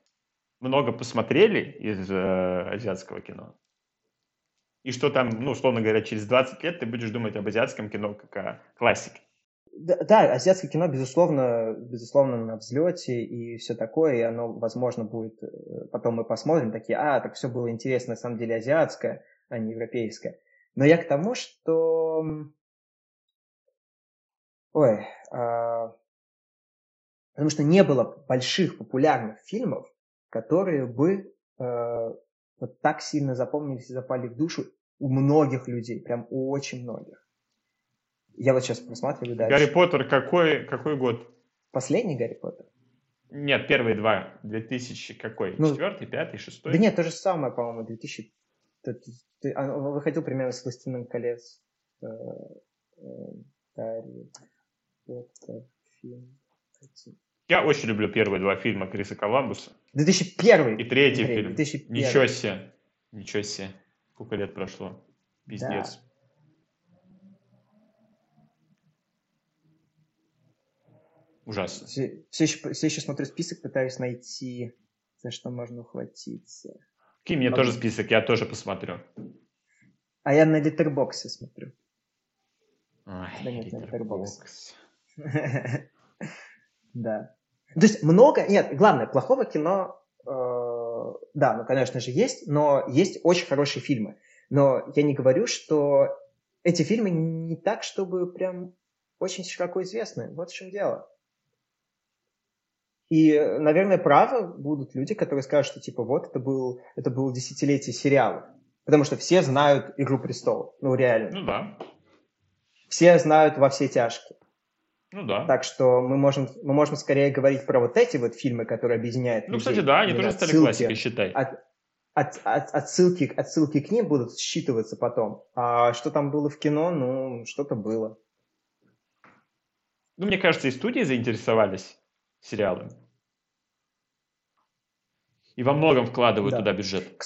много посмотрели из э, азиатского кино. И что там, ну, условно говоря, через двадцать лет ты будешь думать об азиатском кино как о классике. Да, да, азиатское кино, безусловно, безусловно, на взлете и все такое, и оно, возможно, будет... Потом мы посмотрим, такие, а, так все было интересно, на самом деле, азиатское, а не европейское. Но я к тому, что... Ой, а... потому что не было больших популярных фильмов, которые бы а... вот так сильно запомнились и запали в душу у многих людей, прям у очень многих. Я вот сейчас просматриваю дальше. Гарри Поттер какой, какой год? Последний Гарри Поттер? Нет, первые два. две тысячи какой? Ну, Четвертый, пятый, шестой? Да нет, то же самое, по-моему, две тысячи... Он выходил примерно с «Властелином колец». Гарри Поттер фильм. Я очень люблю первые два фильма Криса Коламбуса. две тысячи первый! И третий Андрей, фильм. две тысячи первый. Ничего себе. Ничего себе. Сколько лет прошло. Пиздец. Да. Ужасно. Все, все, еще, все еще смотрю список, пытаюсь найти, за что можно ухватиться. Кинь мне тоже список, я тоже посмотрю. А я на Letterboxd смотрю. Ой, да нет, Letterboxd. Да. То есть много... Нет, главное, плохого кино... Да, ну, конечно же, есть, но есть очень хорошие фильмы. Но я не говорю, что эти фильмы не так, чтобы прям очень широко известны. Вот в чем дело. И, наверное, правы будут люди, которые скажут, что типа вот это был, это было десятилетие сериала. Потому что все знают «Игру престолов». Ну, реально. Ну да. Все знают «Во все тяжкие». Ну да. Так что мы можем, мы можем скорее говорить про вот эти вот фильмы, которые объединяют. Ну, людей. Кстати, да, они тоже отсылки, стали классикой, считай. От, от, от, отсылки, отсылки к ним будут считываться потом. А что там было в кино, ну, что-то было. Ну, мне кажется, и студии заинтересовались сериалами. И во многом вкладывают да. туда бюджет. К,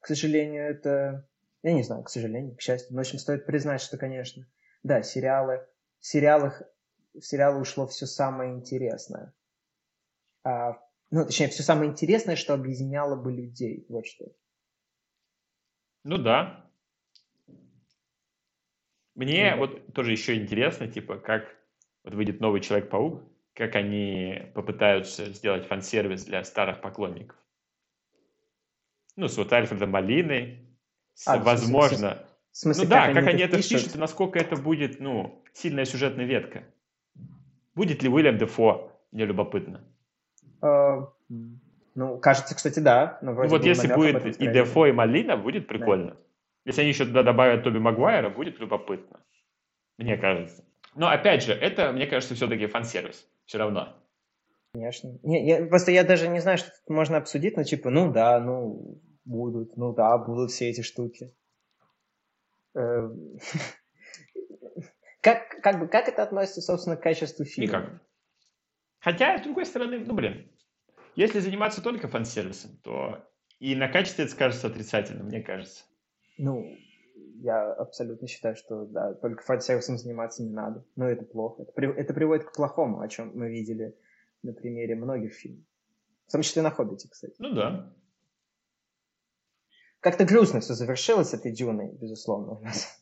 к сожалению, это... Я не знаю, к сожалению, к счастью. Но, в общем, стоит признать, что, конечно, да, сериалы... В сериалах... В сериалы ушло все самое интересное. А, ну, точнее, все самое интересное, что объединяло бы людей. Вот что. Ну да. Мне да. вот тоже еще интересно, типа, как вот выйдет новый Человек-паук, как они попытаются сделать фан-сервис для старых поклонников. Ну, с вот Альфредом Молиной. С, а, возможно. В смысле, ну да, как, как они это пишут? пишут, и насколько это будет, ну, сильная сюжетная ветка. Будет ли Виллем Дефо? Мне любопытно. Uh, ну, кажется, кстати, да. Но ну, вот если будет и Дефо, и Малина, будет прикольно. Да. Если они еще туда добавят Тоби Магуайра, будет любопытно. Мне кажется. Но, опять же, это, мне кажется, все-таки фан-сервис. Все равно. Конечно. Не, я, просто я даже не знаю, что тут можно обсудить, но типа, ну да, ну будут, ну да, будут все эти штуки. Как, как, бы, как это относится, собственно, к качеству фильма? Никак. Хотя, с другой стороны, ну, блин, если заниматься только фан-сервисом, то и на качестве это скажется отрицательно, мне кажется. Ну, я абсолютно считаю, что, да, только фан-сервисом заниматься не надо. Но это плохо. Это, при, это приводит к плохому, о чем мы видели на примере многих фильмов. В том числе на «Хоббите», кстати. Ну, да. Как-то грустно все завершилось этой «Дюной», безусловно, у нас.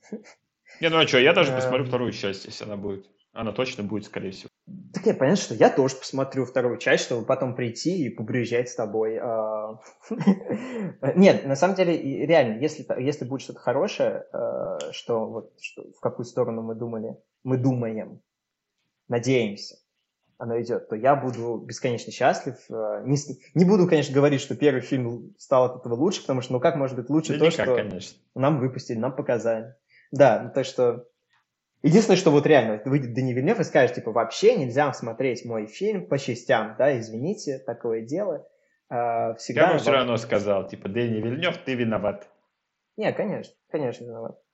Не, ну а что, я даже посмотрю вторую часть, если она будет. Она точно будет, скорее всего. Так я понятно, что я тоже посмотрю вторую часть, чтобы потом прийти и побрюзжать с тобой. Нет, на самом деле, реально, если будет что-то хорошее, что вот в какую сторону мы думали, мы думаем, надеемся, оно идет, то я буду бесконечно счастлив. Не буду, конечно, говорить, что первый фильм стал от этого лучше, потому что ну как может быть лучше то, что нам выпустили, нам показали. Да, ну так что... Единственное, что вот реально выйдет Дени Вильнёв и скажет, типа, вообще нельзя смотреть мой фильм по частям, да, извините, такое дело. А, всегда я бы все равно сказал, типа, Дени Вильнёв, ты виноват. Не, конечно, конечно виноват.